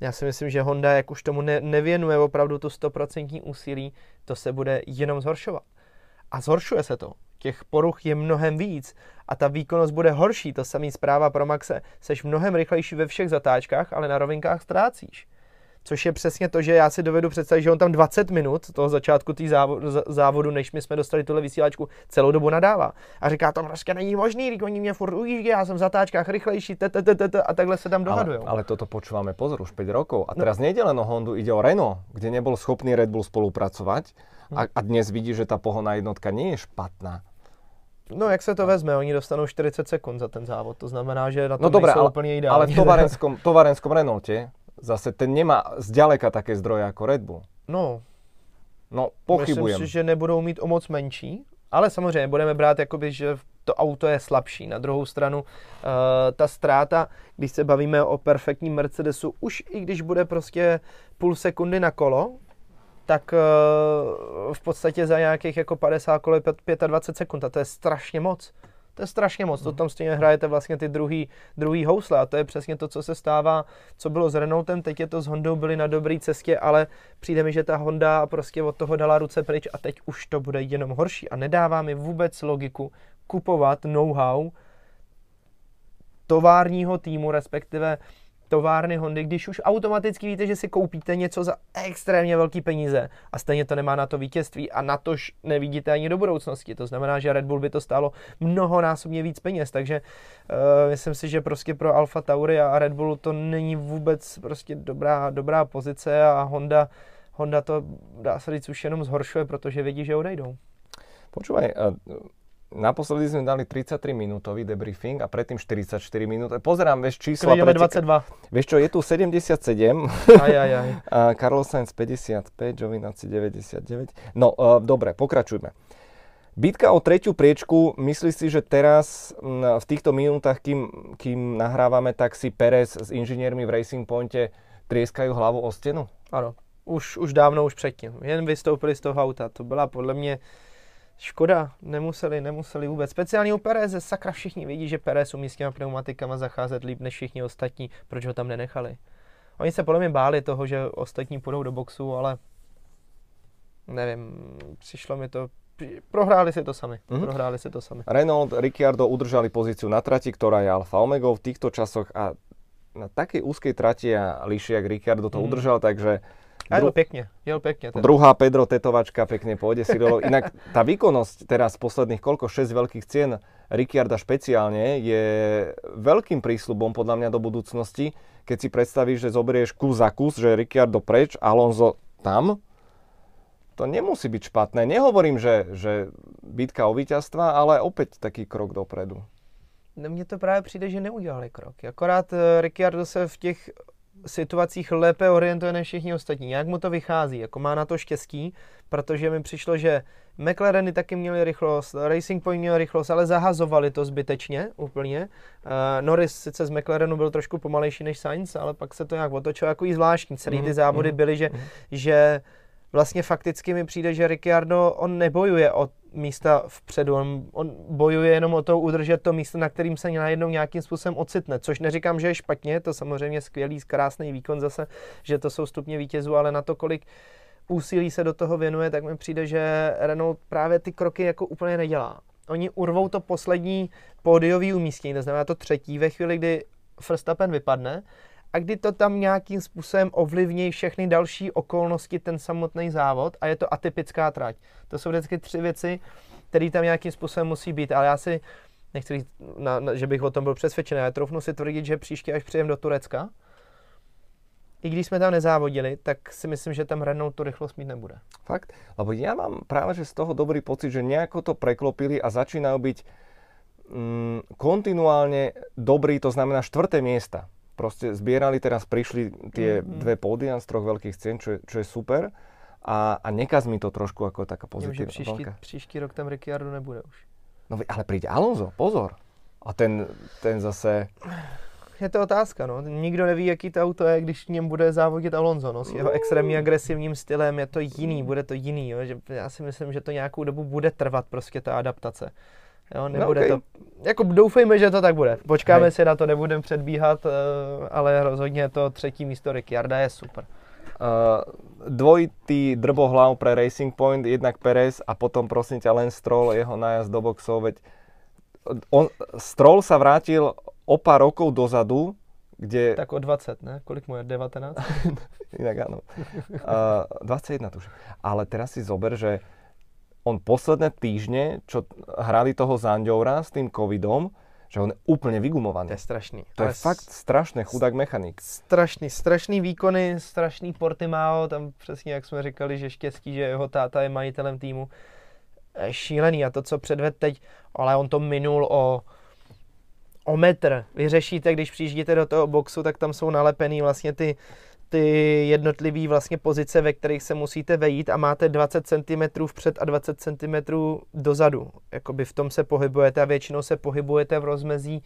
Já si myslím, že Honda, jak už tomu ne- nevěnuje opravdu tu sto procent úsilí, to se bude jenom zhoršovat. A zhoršuje se to. Těch poruch je mnohem víc a ta výkonnost bude horší, to samý zpráva pro Maxe. Seš mnohem rychlejší ve všech zatáčkách, ale na rovinkách ztrácíš. což je přesně to, že já si dovedu představit, že on tam dvacet minut toho začátku té závodu, než my jsme dostali tuhle vysílačku, celou dobu nadává. A říká, to prostě není možný, když oni mě furt ujíždí, já jsem v zatáčkách rychlejší, a takhle se tam dohadujou. Ale toto počúvame, pozor, už päť rokov. A teraz nejde len o Hondu, ide o Renault, kde nebol schopný Red Bull spolupracovať a dnes vidí, že tá pohonná jednotka nie je špatná. No, jak se to vezme, oni dostanou štyridsať sekund za ten závod, to znamená, že na to no dobré, nejsou ale, úplně ideální. Ale v tovarenskom, tovarenskom Renaultě zase ten nemá zďaleka také zdroje jako Red Bull. No, no pochybujem. Myslím si, že nebudou mít o moc menší, ale samozřejmě budeme brát, jakoby, že to auto je slabší. Na druhou stranu uh, ta ztráta, když se bavíme o perfektním Mercedesu, už i když bude prostě půl sekundy na kolo, tak v podstatě za nějakých jako padesát kolem dvacet pět sekund, a to je strašně moc. To je strašně moc, to tam stejně hrajete vlastně ty druhý, druhý housle, a to je přesně to, co se stává, co bylo s Renaultem, teď je to s Hondou, byli na dobré cestě, ale přijde mi, že ta Honda prostě od toho dala ruce pryč a teď už to bude jenom horší a nedává mi vůbec logiku kupovat know-how továrního týmu, respektive továrny Hondy, když už automaticky víte, že si koupíte něco za extrémně velký peníze a stejně to nemá na to vítězství a na tož nevidíte ani do budoucnosti. To znamená, že Red Bull by to stálo mnohonásobně víc peněz, takže uh, myslím si, že prostě pro AlphaTauri a Red Bull to není vůbec prostě dobrá, dobrá pozice a Honda, Honda to, dá se říct, už jenom zhoršuje, protože vědí, že odejdou. Počúvaj, uh... naposledy sme dali tridsaťtri minútový debriefing a predtým štyridsaťštyri minút. Pozerám, vieš, čísla... dvadsaťdva. Vieš čo, je tu sedemdesiatsedem. Aj, aj, aj. Carlos Sainz päťdesiatpäť, Giovinazzi deväťdesiatdeväť. No, uh, dobre, pokračujme. Bitka o tretiu priečku, myslíš si, že teraz v týchto minútach, kým, kým nahrávame, tak si Pérez s inžiniermi v Racing Pointe trieskajú hlavu o stenu? Áno, už, už dávno, už předtím. Jen vystoupili z toho auta. To byla podle mě škoda, nemuseli, nemuseli vůbec. Speciálně u Pereze, sakra, všichni vidí, že Perez umí s těma pneumatikama zacházet líp než všichni ostatní, proč ho tam nenechali. Oni se podle mě báli toho, že ostatní půjdou do boxu, ale nevím, přišlo mi to, prohráli si to sami, mm-hmm. prohráli si to sami. Renault, Ricciardo udržali pozíciu na trati, ktorá je Alfa Omegou v týchto časoch a na takej úzkej trati a Lišiak Ricciardo to mm. udržal, takže A jel pekne, jel pekne. Teda. Druhá Pedro Tetovačka pekne pôjde si dolo. Inak tá výkonnosť teraz posledných koľko, šesť veľkých cien Ricciarda špeciálne je veľkým prísľubom podľa mňa do budúcnosti, keď si predstavíš, že zoberieš kus za kus, že Ricciardo preč, Alonso tam, to nemusí byť špatné. Nehovorím, že, že bitka o víťazstva, ale opäť taký krok dopredu. No mne to práve přijde, že neudělali krok. Akorát Ricciardo se v těch situacích lépe orientuje než všichni ostatní. Jak mu to vychází, jako má na to štěstí, protože mi přišlo, že McLareny taky měli rychlost, Racing Point měl rychlost, ale zahazovali to zbytečně úplně. Uh, Norris sice z McLarenu byl trošku pomalejší než Sainz, ale pak se to nějak otočilo, jako i zvláštní. Celý ty závody byly, že, že vlastně fakticky mi přijde, že Ricciardo, on nebojuje o místa vpředu, on, on bojuje jenom o to udržet to místo, na kterým se najednou nějakým způsobem ocitne, což neříkám, že je špatně, to samozřejmě skvělý, krásný výkon zase, že to jsou stupně vítězů, ale na to, kolik úsilí se do toho věnuje, tak mi přijde, že Renault právě ty kroky jako úplně nedělá. Oni urvou to poslední pódiové umístění, to znamená to třetí, ve chvíli, kdy Verstappen vypadne, a kdy to tam nějakým způsobem ovlivní všechny další okolnosti, ten samotný závod, a je to atypická trať. To jsou vždycky tři věci, které tam nějakým způsobem musí být, ale já si nechci říct, na, na, že bych o tom byl přesvědčený, ale troufnu si tvrdit, že příště, až přijem do Turecka, i když jsme tam nezávodili, tak si myslím, že tam Renault tu rychlost mít nebude. Fakt? Lebo já mám právě že z toho dobrý pocit, že nějako to preklopili a začínají být mm, kontinuálně dobrý, to znamená čtvrté miesta. Proste zbierali, teraz prišli tie mm-hmm. dve pódia z troch veľkých cien, čo je, čo je super. A, a nekaz mi to trošku ako taká pozitívna vlnka. Príští, príští rok tam Ricciardo nebude už. No ale príde Alonso, pozor. A ten, ten zase... Je to otázka, no. Nikdo neví, jaký to auto je, když v něm bude závodit Alonso, no. S jeho extrémně agresivním stylem je to jiný, bude to jiný, jo. Já si myslím, že to nějakou dobu bude trvat prostě ta adaptace. Jo, nebude no, okay. to, jako doufejme, že to tak bude. Počkáme hey. si na to, nebudem předbíhat, ale rozhodně to třetí místo Ricciarda je super. Uh, dvojitý drbohlav pre Racing Point, jednak Perez a potom prosím ťa len Stroll, jeho nájazd do boxov. Veď on, Stroll sa vrátil o pár rokov dozadu, Kde... Tak o dvacet, ne? Kolik mu je? devatenáct? Inak áno. Uh, dvadsaťjeden tuž. Ale teraz si zober, že on posledné týždne, čo hrali toho Zanďoura s tým covidom, že on je úplne vygumovaný. To je strašný. To je fakt strašné, chudák mechanik. Strašný, strašný výkony, strašný Portimao, tam přesně jak jsme říkali, že štěstí, že jeho táta je majitelem týmu. Je šílený a to, co předved teď, ale on to minul o... o metr. Vy řešíte, když přijíždíte do toho boxu, tak tam jsou nalepený vlastně ty, ty jednotlivý vlastně pozice, ve kterých se musíte vejít a máte dvacet centimetrů vpřed a dvacet centimetrů dozadu. Jakoby v tom se pohybujete a většinou se pohybujete v rozmezí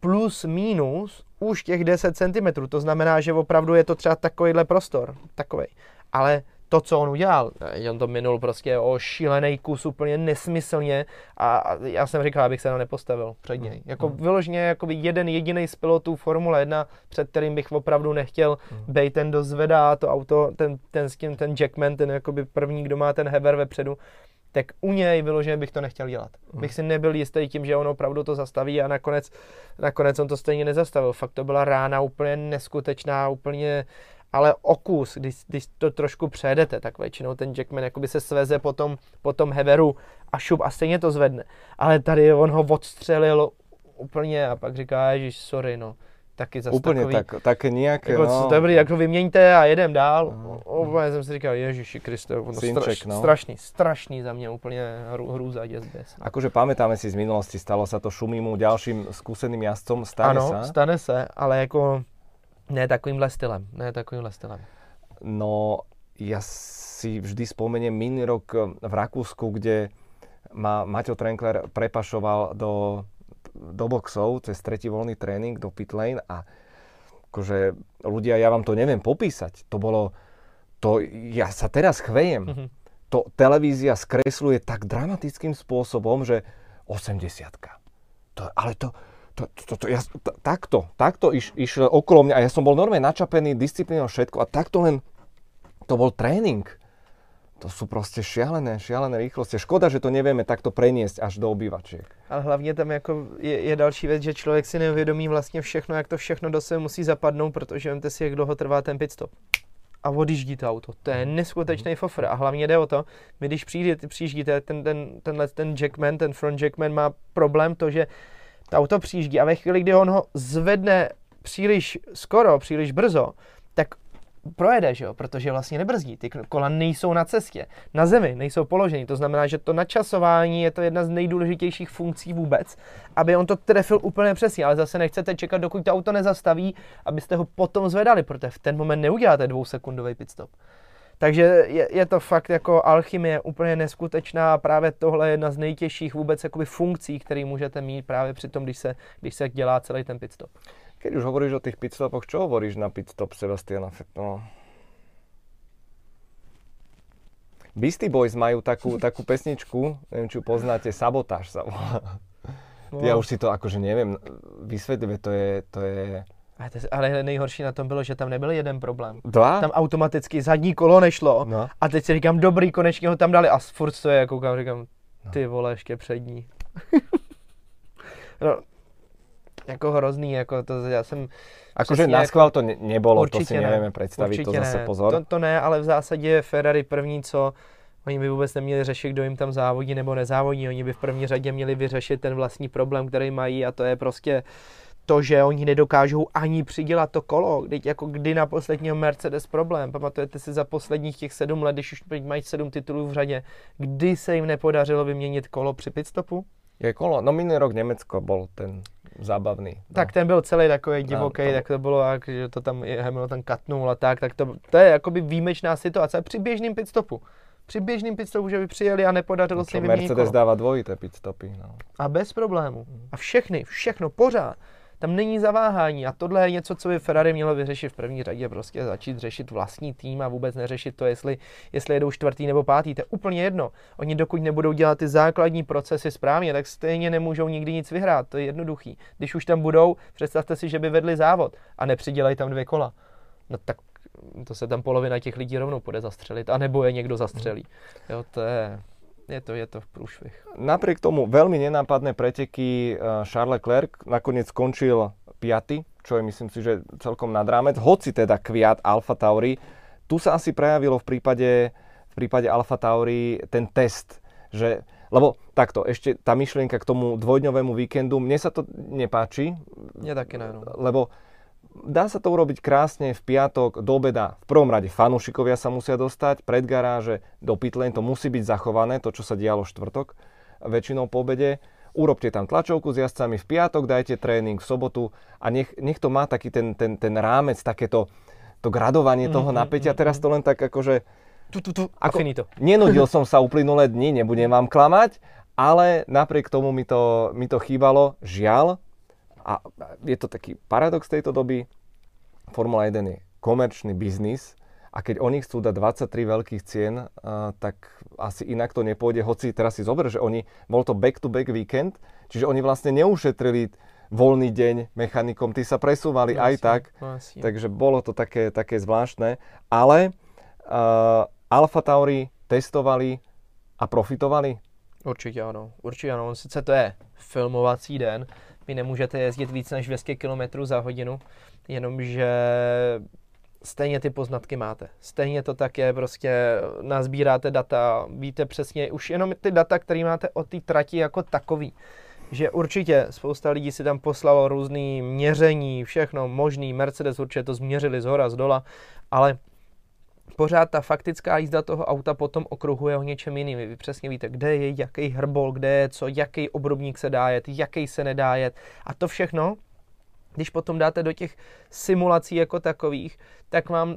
plus minus už těch deset centimetrů. To znamená, že opravdu je to třeba takovýhle prostor. Takovej. Ale to, co on udělal, on to minul prostě o šílený kus úplně nesmyslně a já jsem říkal, abych se na nepostavil před něj. Jako mm. vyloženě jakoby jeden jediný z pilotů Formule jedna, před kterým bych opravdu nechtěl mm. bejt, ten dozvedá to auto, ten, ten s tím, ten Jackman, ten jakoby první, kdo má ten Heber vepředu, tak u něj vyloženě bych to nechtěl dělat. Mm. Bych si nebyl jistý tím, že on opravdu to zastaví a nakonec, nakonec on to stejně nezastavil. Fakt to byla rána úplně neskutečná, úplně... Ale okus, když, když to trošku přejedete, tak většinou ten Jackman jakoby se sveze po tom, po tom Heberu a šup a stejně to zvedne. Ale tady on ho odstřelil úplně a pak říká, ježiš, sorry, no. Taky zase úplně takový. Tak, tak nějak, jako, no. Dobrý, jako vyměňte a jedem dál. Úplně no. jsem si říkal, ježiši Kriste, no, straš, no. strašný, strašný za mě úplně hru, hrůza děsběs. Akože pamätáme si z minulosti, stalo se to Šumimu, dalším zkušeným jazdcom, stane se? Ano, stane se, ale jako... Ne takovýmhle stylem, ne takovýmhle stylem. No, ja si vždy spomeniem minulý rok v Rakúsku, kde ma Maťo Trenkler prepašoval do, do boxov, cez tretí voľný tréning do pit lane a akože, ľudia, ja vám to neviem popísať. To bolo, to ja sa teraz chvejem. Mm-hmm. To televízia skresluje tak dramatickým spôsobom, že osemdesiatka. To, ale to... To, to, to, ja, t- takto, takto iš, išiel okolo mňa a ja som bol normálne načapený, disciplínoval všetko a takto len, to bol tréning. To sú proste šialené, šialené rýchlosti. Škoda, že to nevieme takto preniesť až do obývačiek. Ale hlavně tam jako je, je další věc, že člověk si neuvědomí vlastně všechno, jak to všechno do sebe musí zapadnout, protože vemte si, jak dlouho trvá ten pitstop. A odjíždí to auto. To je neskutečný fofr. A hlavně jde o to, my když přijíždíte, přijíždíte ten, ten, tenhle, ten Jackman, ten front Jackman má problém to, že auto přijíždí a ve chvíli, kdy on ho zvedne příliš skoro, příliš brzo, tak projede, že jo, protože vlastně nebrzdí, ty kola nejsou na cestě, na zemi nejsou položeny, to znamená, že to načasování je to jedna z nejdůležitějších funkcí vůbec, aby on to trefil úplně přesně, ale zase nechcete čekat, dokud to auto nezastaví, abyste ho potom zvedali, protože v ten moment neuděláte dvousekundový pitstop. Takže je, je to fakt jako alchymie úplně neskutečná a právě tohle je jedna z nejtěžších vůbec jakoby funkcí, které můžete mít právě při tom, když se, když se dělá celý ten pitstop. Když už hovoríš o těch pitstopoch, čo hovoríš na pitstop Sebastiana Vettela? Beastie Boys majú takú, takú pesničku, neviem, či ju poznáte, Sabotáž sa volá. No. Ja už si to akože neviem vysvetliť, to je... To je... Ale nejhorší na tom bylo, že tam nebyl jeden problém. Dva? Tam automaticky zadní kolo nešlo no. A teď si říkám, dobrý, konečně ho tam dali a furt to je, koukám, říkám, ty vole, ještě přední. No, jako hrozný, jako to já jsem... Akože na schvál to nebylo, to si ne. Nevíme představit, to zase ne. Pozor. To, to ne, ale v zásadě Ferrari první, co... Oni by vůbec neměli řešit, kdo jim tam závodí nebo nezávodí, oni by v první řadě měli vyřešit ten vlastní problém, který mají a to je prostě... To, že oni nedokážou ani přidělat to kolo, teď jako kdy na posledního Mercedes problém, pamatujete si za posledních těch sedm let, když už mají sedm titulů v řadě, kdy se jim nepodařilo vyměnit kolo při pitstopu? Je kolo, no minulý rok Německo byl ten zábavný. No. Tak ten byl celý takový divoký, no, to... tak to bylo, že to tam Hamilton katnul a tak, tak to, to je jakoby výjimečná situace při běžným pitstopu. Při běžným pitstopu, že by přijeli a nepodařilo se jim vyměnit kolo. Mercedes dává dvojité pitstopy. No. A bez problému. A všechny, všechno pořád. Tam není zaváhání a tohle je něco, co by Ferrari mělo vyřešit v první řadě, prostě začít řešit vlastní tým a vůbec neřešit to, jestli, jestli jedou čtvrtý nebo pátý, to je úplně jedno. Oni dokud nebudou dělat ty základní procesy správně, tak stejně nemůžou nikdy nic vyhrát, to je jednoduchý. Když už tam budou, představte si, že by vedli závod a nepřidělají tam dvě kola, no tak to se tam polovina těch lidí rovnou půjde zastřelit, anebo je někdo zastřelí, jo, to je... Je to, je to v prúšvih. Napriek tomu veľmi nenápadné preteky Charles Leclerc nakoniec skončil piaty, čo je myslím si, že celkom nad rámec. Hoci teda Kvyat AlphaTauri, tu sa asi prejavilo v prípade, v prípade AlphaTauri ten test, že lebo takto, ešte tá myšlienka k tomu dvojdňovému víkendu, mne sa to nepáči. Nie také najmä. Lebo dá sa to urobiť krásne v piatok do obeda. V prvom rade fanúšikovia sa musia dostať pred garáže do pitlane, to musí byť zachované, to čo sa dialo štvrtok, väčšinou po obede. Urobte tam tlačovku s jazdcami v piatok, dajte tréning v sobotu a nech, nech to má taký ten, ten, ten rámec, takéto to gradovanie toho napätia. Teraz to len tak akože... Tu, tu, tu. Ako, nenudil som sa uplynulé dni, nebudem vám klamať, ale napriek tomu mi to, mi to chýbalo, žiaľ. A je to taký paradox tejto doby. Formula jeden je komerčný biznis a keď oni chcú dať dvadsaťtri veľkých cien, uh, tak asi inak to nepôjde. Hoci teraz si zober, že oni, bol to back-to-back víkend, čiže oni vlastne neušetrili voľný deň mechanikom, tí sa presúvali no, aj si, tak, no, takže bolo to také, také zvláštne, ale... Uh, AlphaTauri testovali a profitovali? Určitě ano, určitě ano. Sice to je filmovací den, vy nemůžete jezdit víc než dvě stě kilometrů za hodinu, jenomže stejně ty poznatky máte. Stejně to tak je, prostě nazbíráte data, víte přesně už jenom ty data, které máte o té trati jako takový. Že určitě spousta lidí si tam poslalo různé měření, všechno možný, Mercedes určitě to změřili z hora, z dola, ale pořád ta faktická jízda toho auta potom okruhuje o něčem jiným. Vy přesně víte, kde je jaký hrbol, kde je co, jaký obrubník se dá jet, jaký se nedá jet. A to všechno, když potom dáte do těch simulací jako takových, tak vám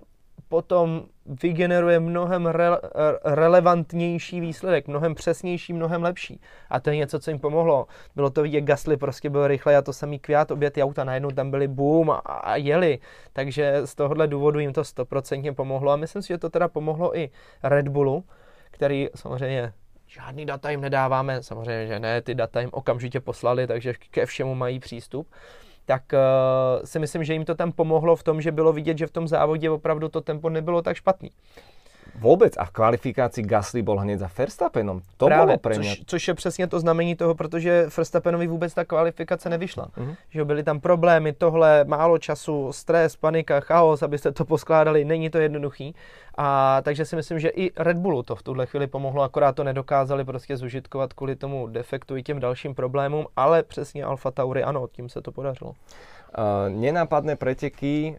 potom vygeneruje mnohem re- relevantnější výsledek, mnohem přesnější, mnohem lepší. A to je něco, co jim pomohlo. Bylo to vidět, Gasly prostě byl rychle a to samý Kvyat, obě ty auta najednou tam byly boom a, a jeli. Takže z tohohle důvodu jim to stoprocentně pomohlo a myslím si, že to teda pomohlo i Red Bullu, který samozřejmě žádný data jim nedáváme, samozřejmě, že ne, ty data jim okamžitě poslali, takže ke všemu mají přístup. Tak uh, si myslím, že jim to tam pomohlo v tom, že bylo vidět, že v tom závodě opravdu to tempo nebylo tak špatný. Vůbec a v kvalifikaci Gasly byl hned za Verstappenom. To právě, bylo pre mě. Což, což je přesně to znamení toho, protože Verstappenovi vůbec ta kvalifikace nevyšla. Mm-hmm. Že byly tam problémy, tohle, málo času, stres, panika, chaos, abyste to poskládali, není to jednoduchý. A takže si myslím, že i Red Bullu to v tuhle chvíli pomohlo, akorát to nedokázali prostě zužitkovat kvůli tomu defektu i těm dalším problémům, ale přesně AlphaTauri, ano, tím se to podařilo. Uh, nenápadné preteky...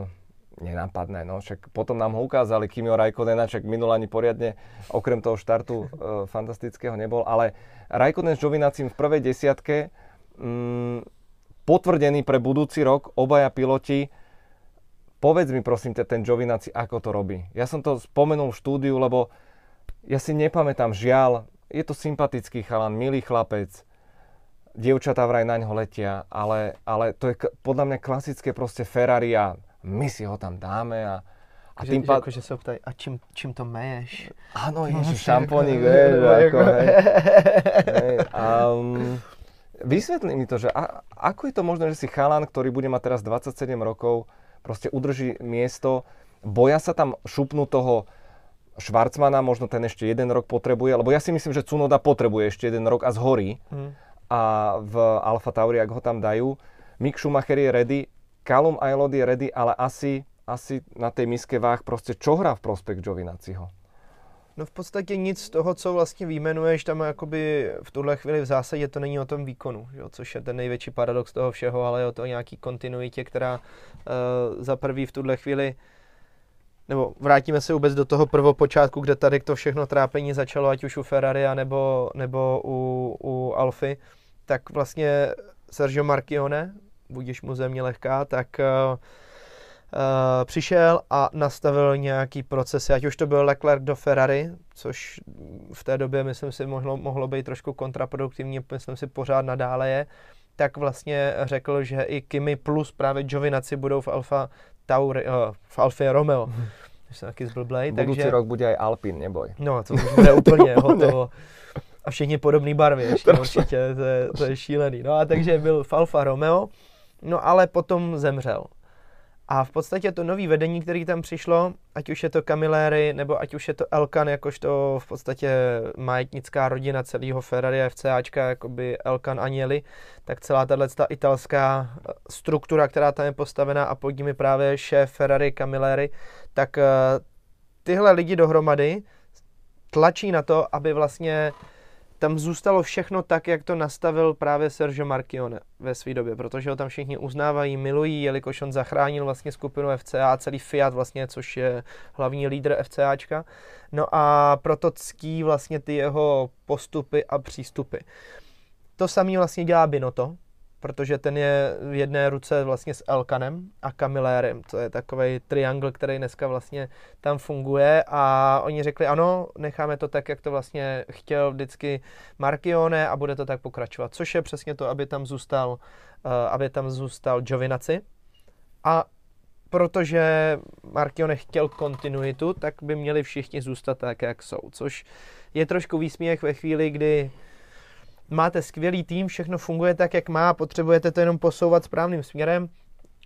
Uh... Nenápadné, no však potom nám ho ukázali Kimio Raikkonena, však minul ani poriadne, okrem toho štartu e, fantastického nebol, ale Raikkonen s Giovinacim v prvej desiatke, mm, potvrdený pre budúci rok, obaja piloti. Povedz mi prosím te, ten Giovinazzi, ako to robí. Ja som to spomenul v štúdiu, lebo ja si nepamätám, žiaľ, je to sympatický chalan, milý chlapec, dievčatá vraj na ňo letia, ale, ale to je podľa mňa klasické proste Ferrari a my si ho tam dáme a, a že, tým pádem... Akože se ptají, a čím, čím to meješ? Ano, ježiš, šamponík, vieš, ako, hej. hej. Um, vysvetli mi to, že a, ako je to možné, že si chalan, ktorý bude mať teraz dvadsaťsedem rokov, proste udrží miesto, boja sa tam šupnú toho Schwarzmana, možno ten ešte jeden rok potrebuje, lebo ja si myslím, že Cunoda potrebuje ešte jeden rok a zhorí. Hmm. A v AlphaTauri, ak ho tam dajú, Mick Schumacher je ready, Callum Aylward je ready, ale asi, asi na tej miske váh prostě čo hrá v prospekt Giovinazziho? No v podstatě nic z toho, co vlastně vyjmenuješ, tam jakoby v tuhle chvíli v zásadě to není o tom výkonu, jo, což je ten největší paradox toho všeho, ale je o to nějaký kontinuitě, která uh, za prvý v tuhle chvíli, nebo vrátíme se vůbec do toho prvopočátku, kde tady to všechno trápení začalo, ať už u Ferrari, nebo, nebo u, u Alfy, tak vlastně Sergio Marchionne, budíš mu země lehká, tak uh, uh, přišel a nastavil nějaký procesy, ať už to byl Leclerc do Ferrari, což v té době, myslím si, mohlo, mohlo být trošku kontraproduktivní, myslím si, pořád nadále je, tak vlastně řekl, že i Kimi plus právě Giovinazzi budou v Alfa Tauri, uh, v Alfa Romeo. Jsem taky zblblej, takže... Budoucí rok bude aj Alpine, neboj. No, to bude úplně hotovo. A všichni podobné barvy, ještě určitě, to je, to je šílený. No a takže byl v Alfa Romeo. No ale potom zemřel. A v podstatě to nový vedení, který tam přišlo, ať už je to Camilleri, nebo ať už je to Elkan, jakožto v podstatě majetnická rodina celého Ferrari a FCAčka, jakoby Elkan Agnelli, tak celá tato italská struktura, která tam je postavená a pod nimi právě šéf Ferrari, Camilleri, tak tyhle lidi dohromady tlačí na to, aby vlastně tam zůstalo všechno tak, jak to nastavil právě Sergio Marchionne ve své době, protože ho tam všichni uznávají, milují, jelikož on zachránil vlastně skupinu F C A, celý Fiat vlastně, což je hlavní lídr FCAčka. No a proto ctí vlastně ty jeho postupy a přístupy. To samý vlastně dělá Binotto, protože ten je v jedné ruce vlastně s Elkanem a Camillerem. To je takový triangle, který dneska vlastně tam funguje a oni řekli ano, necháme to tak, jak to vlastně chtěl vždycky Marchionne a bude to tak pokračovat. Což je přesně to, aby tam zůstal, aby tam zůstal Giovinazzi. A protože Marchionne chtěl kontinuitu, tak by měli všichni zůstat tak, jak jsou. Což je trošku výsměch ve chvíli, kdy máte skvělý tým, všechno funguje tak, jak má, potřebujete to jenom posouvat správným směrem.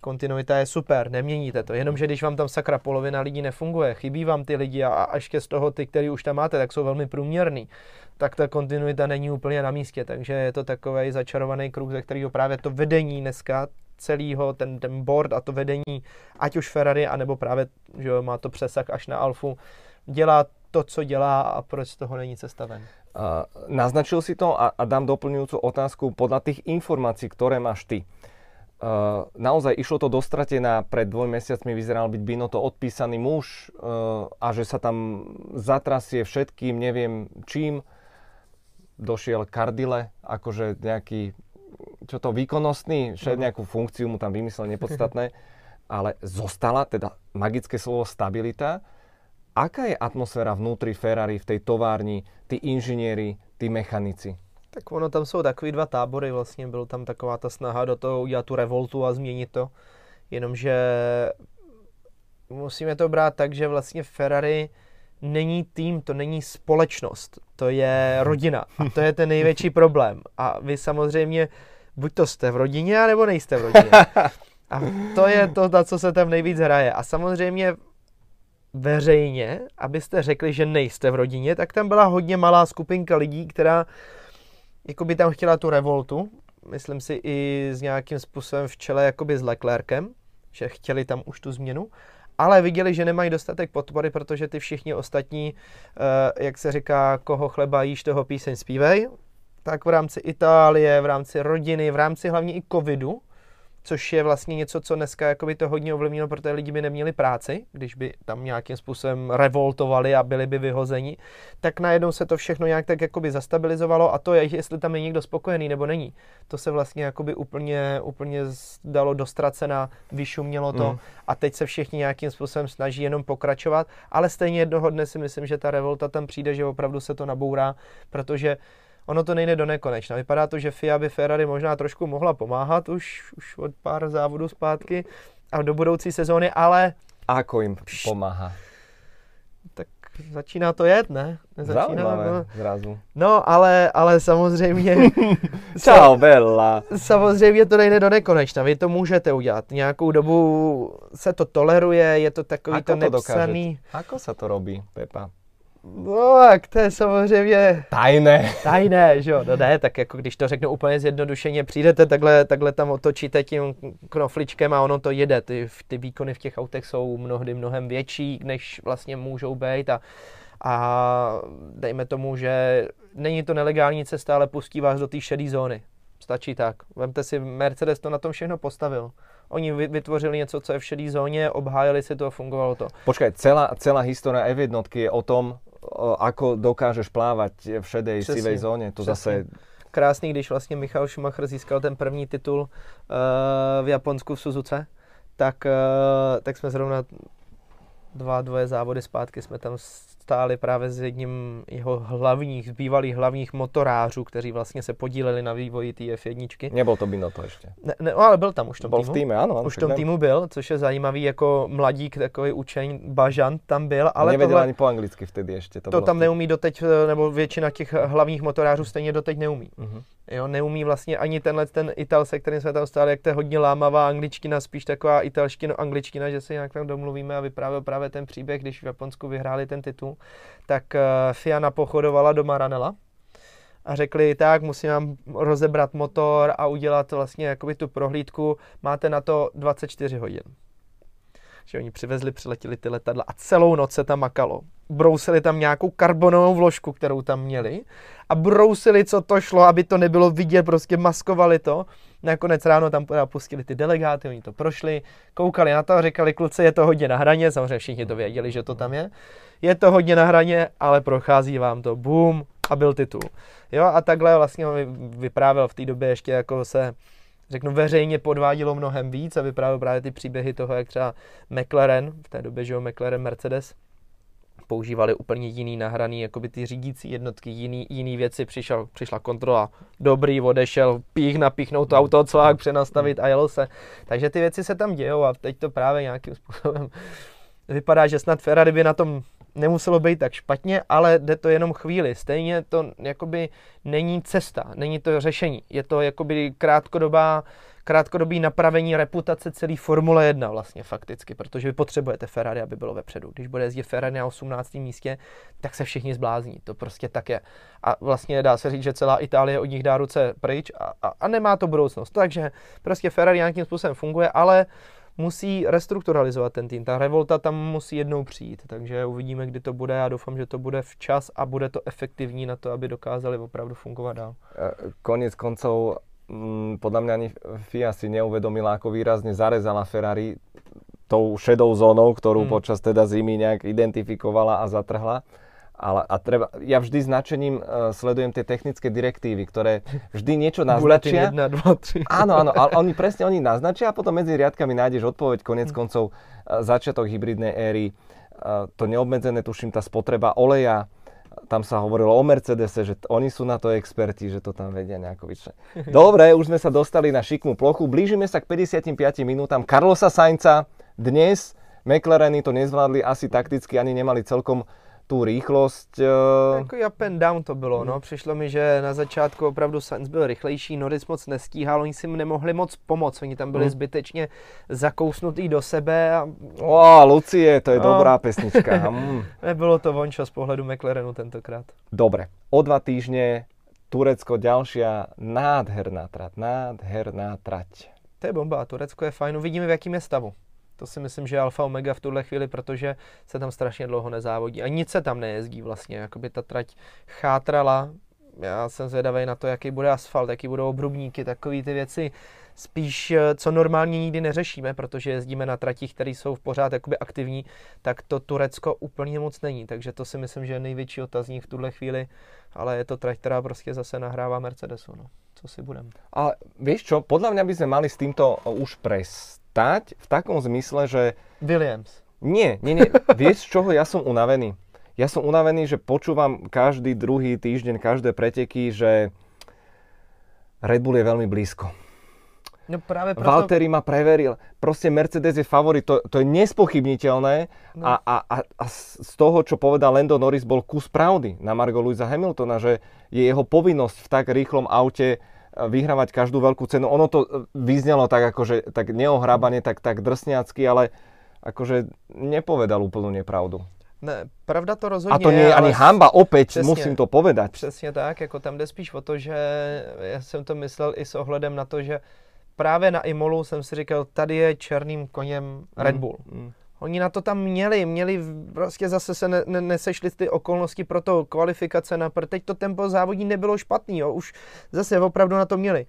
Kontinuita je super, neměníte to, jenomže když vám tam sakra polovina lidí nefunguje, chybí vám ty lidi a, a ještě z toho ty, který už tam máte, tak jsou velmi průměrný, tak ta kontinuita není úplně na místě, takže je to takový začarovaný kruh, ze kterého právě to vedení dneska celého, ten, ten board a to vedení, ať už Ferrari, anebo právě, že jo, má to přesah až na Alfu, dělá to, co dělá a proč z toho není cesta ven. Uh, naznačil si to a, a dám doplňujúcu otázku podľa tých informácií, ktoré máš ty. Uh, naozaj išlo to do stratená, pred dvoj mesiacmi vyzeral byť Binotto odpísaný muž uh, a že sa tam zatrasie všetkým, neviem čím. Došiel Cardile, akože nejaký, čo to, výkonnostný, šed, nejakú funkciu mu tam vymyslel nepodstatné, ale zostala teda magické slovo stabilita. Aká je atmosféra vnútri Ferrari v tej továrni, ty inžinieri, ty mechanici? Tak ono, tam jsou takový dva tábory vlastně, byla tam taková ta snaha do toho udělat tu revoltu a změnit to, jenomže musíme to brát tak, že vlastně Ferrari není tým, to není společnost, to je rodina a to je ten největší problém a vy samozřejmě buď to jste v rodině, nebo nejste v rodině a to je to, na co se tam nejvíc hraje a samozřejmě veřejně, abyste řekli, že nejste v rodině, tak tam byla hodně malá skupinka lidí, která jakoby tam chtěla tu revoltu, myslím si i s nějakým způsobem v čele jakoby s Leclerkem, že chtěli tam už tu změnu, ale viděli, že nemají dostatek podpory, protože ty všichni ostatní, jak se říká, koho chleba jíš, toho píseň zpívej, tak v rámci Itálie, v rámci rodiny, v rámci hlavně i covidu, což je vlastně něco, co dneska jakoby to hodně ovlivnilo, protože lidi by neměli práci, když by tam nějakým způsobem revoltovali a byli by vyhozeni, tak najednou se to všechno nějak tak jakoby zastabilizovalo a to, jestli tam je někdo spokojený nebo není, to se vlastně jakoby úplně, úplně dalo do ztracena, vyšumělo to mm. a teď se všichni nějakým způsobem snaží jenom pokračovat, ale stejně jednoho dne si myslím, že ta revolta tam přijde, že opravdu se to nabourá, protože ono to nejde do nekonečna. Vypadá to, že F I A by Ferrari možná trošku mohla pomáhat už, už od pár závodů zpátky a do budoucí sezóny, ale... Ako jim pomáhá? Tak začíná to jet, ne? Zaujímavé, no. Zrazu. No, ale, ale samozřejmě... Čau, Bella. Samozřejmě to nejde do nekonečna. Vy to můžete udělat. Nějakou dobu se to toleruje, je to takový Ako to nepsaný... Dokážete? Ako se to robí, Pepa? No, tak to je samozřejmě... Tajné. Tajné, že jo. No ne, tak jako když to řeknu úplně zjednodušeně, přijdete takhle, takhle tam otočíte tím knofličkem a ono to jede. Ty, ty výkony v těch autech jsou mnohdy mnohem větší, než vlastně můžou být a, a dejme tomu, že není to nelegální cesta, ale pustí vás do té šedé zóny. Stačí tak. Vemte si, Mercedes to na tom všechno postavil. Oni vytvořili něco, co je v šedé zóně, obhájili si to a fungovalo to. Počkej, celá, celá historie F jedna je o tom, ako dokážeš plávať v šedej, sivej zóně, to přesný. Zase... Krásný, když vlastně Michael Schumacher získal ten první titul uh, v Japonsku v Suzuce, tak, uh, tak jsme zrovna dva dvoje závody zpátky jsme tam s stáli právě s jedním jeho hlavních, z bývalých hlavních motorářů, kteří vlastně se podíleli na vývoji té F jedna. Nebyl to by na to ještě. Ne, ne, no, ale byl tam už v tom byl týmu. Byl v týmu, ano. ano už v tom nevím. týmu byl, což je zajímavý, jako mladík, takový učeň, bažant tam byl. Ale nevěděl tohle, ani po anglicky vtedy ještě. To, to tam neumí doteď, nebo většina těch hlavních motorářů stejně doteď neumí. Uh-huh. Jo, neumí vlastně ani tenhle ten Ital, se kterým jsme tam stáli, jak to je hodně lámavá angličtina, spíš taková italštino-angličtina, že se nějak tam domluvíme a vyprávěl právě ten příběh, když v Japonsku vyhráli ten titul, tak F I A napochodovala do Maranella a řekli, tak musím vám rozebrat motor a udělat vlastně jakoby tu prohlídku, máte na to dvacet čtyři hodin. Že oni přivezli, přiletěli ty letadla a celou noc se tam makalo. Brousili tam nějakou karbonovou vložku, kterou tam měli a brousili, co to šlo, aby to nebylo vidět, prostě maskovali to. Nakonec ráno tam pustili ty delegáty, oni to prošli, koukali na to a říkali, kluci, je to hodně na hraně, samozřejmě všichni to věděli, že to tam je. Je to hodně na hraně, ale prochází vám to, boom, a byl titul. Jo, a takhle vlastně on vyprávěl v té době ještě jako se... Řeknu, veřejně podvádělo mnohem víc a vyprávěl právě ty příběhy toho, jak třeba McLaren, v té době, že jo, McLaren, Mercedes, používali úplně jiný nahraný, jakoby ty řídící jednotky, jiný, jiný věci, přišel, přišla kontrola, dobrý, odešel, pích, napíchnout to auto, cvák, přenastavit a jelo se. Takže ty věci se tam dějou a teď to právě nějakým způsobem vypadá, že snad Ferrari by na tom nemuselo být tak špatně, ale jde to jenom chvíli. Stejně to jakoby není cesta, není to řešení. Je to jakoby krátkodobá, krátkodobý napravení reputace celé Formule jedna vlastně fakticky, protože vy potřebujete Ferrari, aby bylo vepředu. Když bude jezdit Ferrari na osmnáctém místě, tak se všichni zblázní, to prostě tak je. A vlastně dá se říct, že celá Itálie od nich dá ruce pryč a, a, a nemá to budoucnost. Takže prostě Ferrari nějakým způsobem funguje, ale musí restrukturalizovat ten tým, ta revolta tam musí jednou přijít, takže uvidíme, kdy to bude, já doufám, že to bude včas a bude to efektivní na to, aby dokázali opravdu fungovat dál. Konec koncov, podle mě ani F I A si neuvedomila, ako výrazně zarezala Ferrari tou šedou zónou, kterou hmm. počas teda zimy nějak identifikovala a zatrhla. Ale a treba, ja vždy značením uh, sledujem tie technické direktívy, ktoré vždy niečo naznačia. jedna, dva, tri. Áno, áno, ale oni presne oni naznačia a potom medzi riadkami nájdeš odpoveď, koniec koncov uh, začiatok hybridnej éry, uh, to neobmedzené, tuším, tá spotreba oleja, tam sa hovorilo o Mercedese, že t- oni sú na to experti, že to tam vedia nejako vyčne. Dobre, už sme sa dostali na šikmú plochu, blížime sa k päťdesiatim piatim minútam Carlosa Sainza. Dnes McLareny to nezvládli asi takticky, ani nemali celkom tu rýchlosť. Jako up and down to bylo, no. Přišlo mi, že na začátku opravdu Sainz byl rychlejší, Norris moc nestíhal, oni si nemohli moc pomoct, oni tam byli hmm. zbytečně zakousnutý do sebe. A... O, Lucie, to je no. dobrá pesnička. mm. Nebylo to vončo z pohledu McLarenu tentokrát. Dobre, o dva týždne Turecko, ďalšia nádherná trať, nádherná trať. To je bomba, Turecko je fajn, uvidíme, v jakým je stavu. To si myslím, že je alfa omega v tuhle chvíli, protože se tam strašně dlouho nezávodí a nic se tam nejezdí vlastně, jakoby ta trať chátrala. Já jsem zvědavý na to, jaký bude asfalt, jaký budou obrubníky, takové ty věci spíš, co normálně nikdy neřešíme, protože jezdíme na tratích, které jsou pořád jakoby aktivní, tak to Turecko úplně moc není, takže to si myslím, že je největší otazník v tuhle chvíli, ale je to trať, která prostě zase nahrává Mercedesu, no, co si budeme. Ale víš čo, podle mě by sme mali s týmto už pres. Tať v takom zmysle, že... Williams. Nie, nie, nie. Vieš, z čoho ja som unavený? Ja som unavený, že počúvam každý druhý týždeň, každé preteky, že Red Bull je veľmi blízko. No práve proto... Valtteri ma preveril. Proste Mercedes je favorit, to, to je nespochybniteľné. No. A, a, a, a z toho, čo povedal Lando Norris, bol kus pravdy na margo Lewisa Hamiltona, že je jeho povinnosť v tak rýchlom aute vyhrávať každú veľkú cenu. Ono to vyznelo tak akože tak neohrábane, tak, tak drsňácky, ale akože nepovedal úplnú nepravdu. Ne, pravda to rozhodně. A to není ani hanba, opět přesně, musím to povedať. Přesně tak, jako tam jde spíš o to, že já jsem to myslel i s ohledem na to, že právě na Imolu jsem si říkal, tady je černým koněm Red Bull. Mm, mm. Oni na to tam měli, měli prostě zase se ne, ne, nesešly ty okolnosti pro to kvalifikace na pr. Teď to tempo závodní nebylo špatný, jo, už zase opravdu na to měli.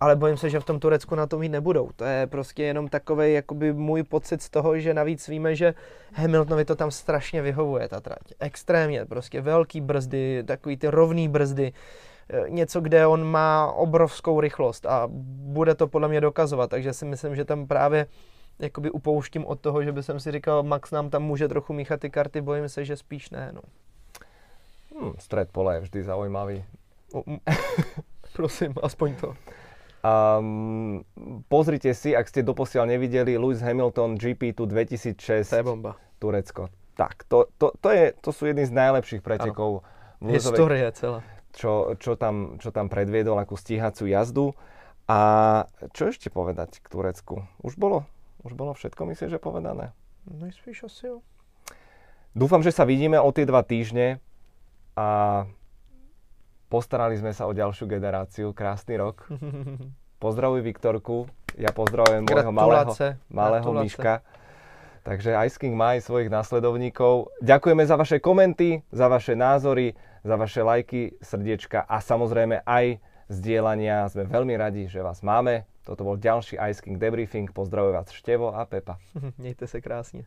Ale bojím se, že v tom Turecku na tom jít nebudou. To je prostě jenom takovej jakoby můj pocit z toho, že navíc víme, že Hamiltonovi to tam strašně vyhovuje ta trať. Extrémně, prostě velký brzdy, takový ty rovný brzdy. Něco, kde on má obrovskou rychlost a bude to podle mě dokazovat, takže si myslím, že tam právě jakoby upouštím od toho, že by jsem si říkal, Max nám tam může trochu míchat ty karty, bojím se, že spíš ne, no. Hmm, střed pole je vždy zaujímavý. Prosím, aspoň to. Um, pozrite si, ak ste doposiaľ nevideli, Lewis Hamilton gé pé dva dvetisícšesť, to je bomba. Turecko. Tak, to, to, to, je, to sú jedny z najlepších pretekov. História celá. Čo, čo, tam, čo tam predviedol, akú stíhaciu jazdu. A čo ešte povedať k Turecku? Už bolo, už bolo všetko, myslíš, že povedané? No spíš asi jo. Dúfam, že sa vidíme o tie dva týždne a postarali sme sa o ďalšiu generáciu. Krásny rok. Pozdravuj Viktorku. Ja pozdravujem môjho malého, malého Miška. Takže Ice King má aj svojich následovníkov. Ďakujeme za vaše komenty, za vaše názory, za vaše lajky, srdiečka a samozrejme aj zdieľania. Sme veľmi radi, že vás máme. Toto bol ďalší Ice King Debriefing. Pozdravujem vás Števo a Pepa. Mějte se krásne.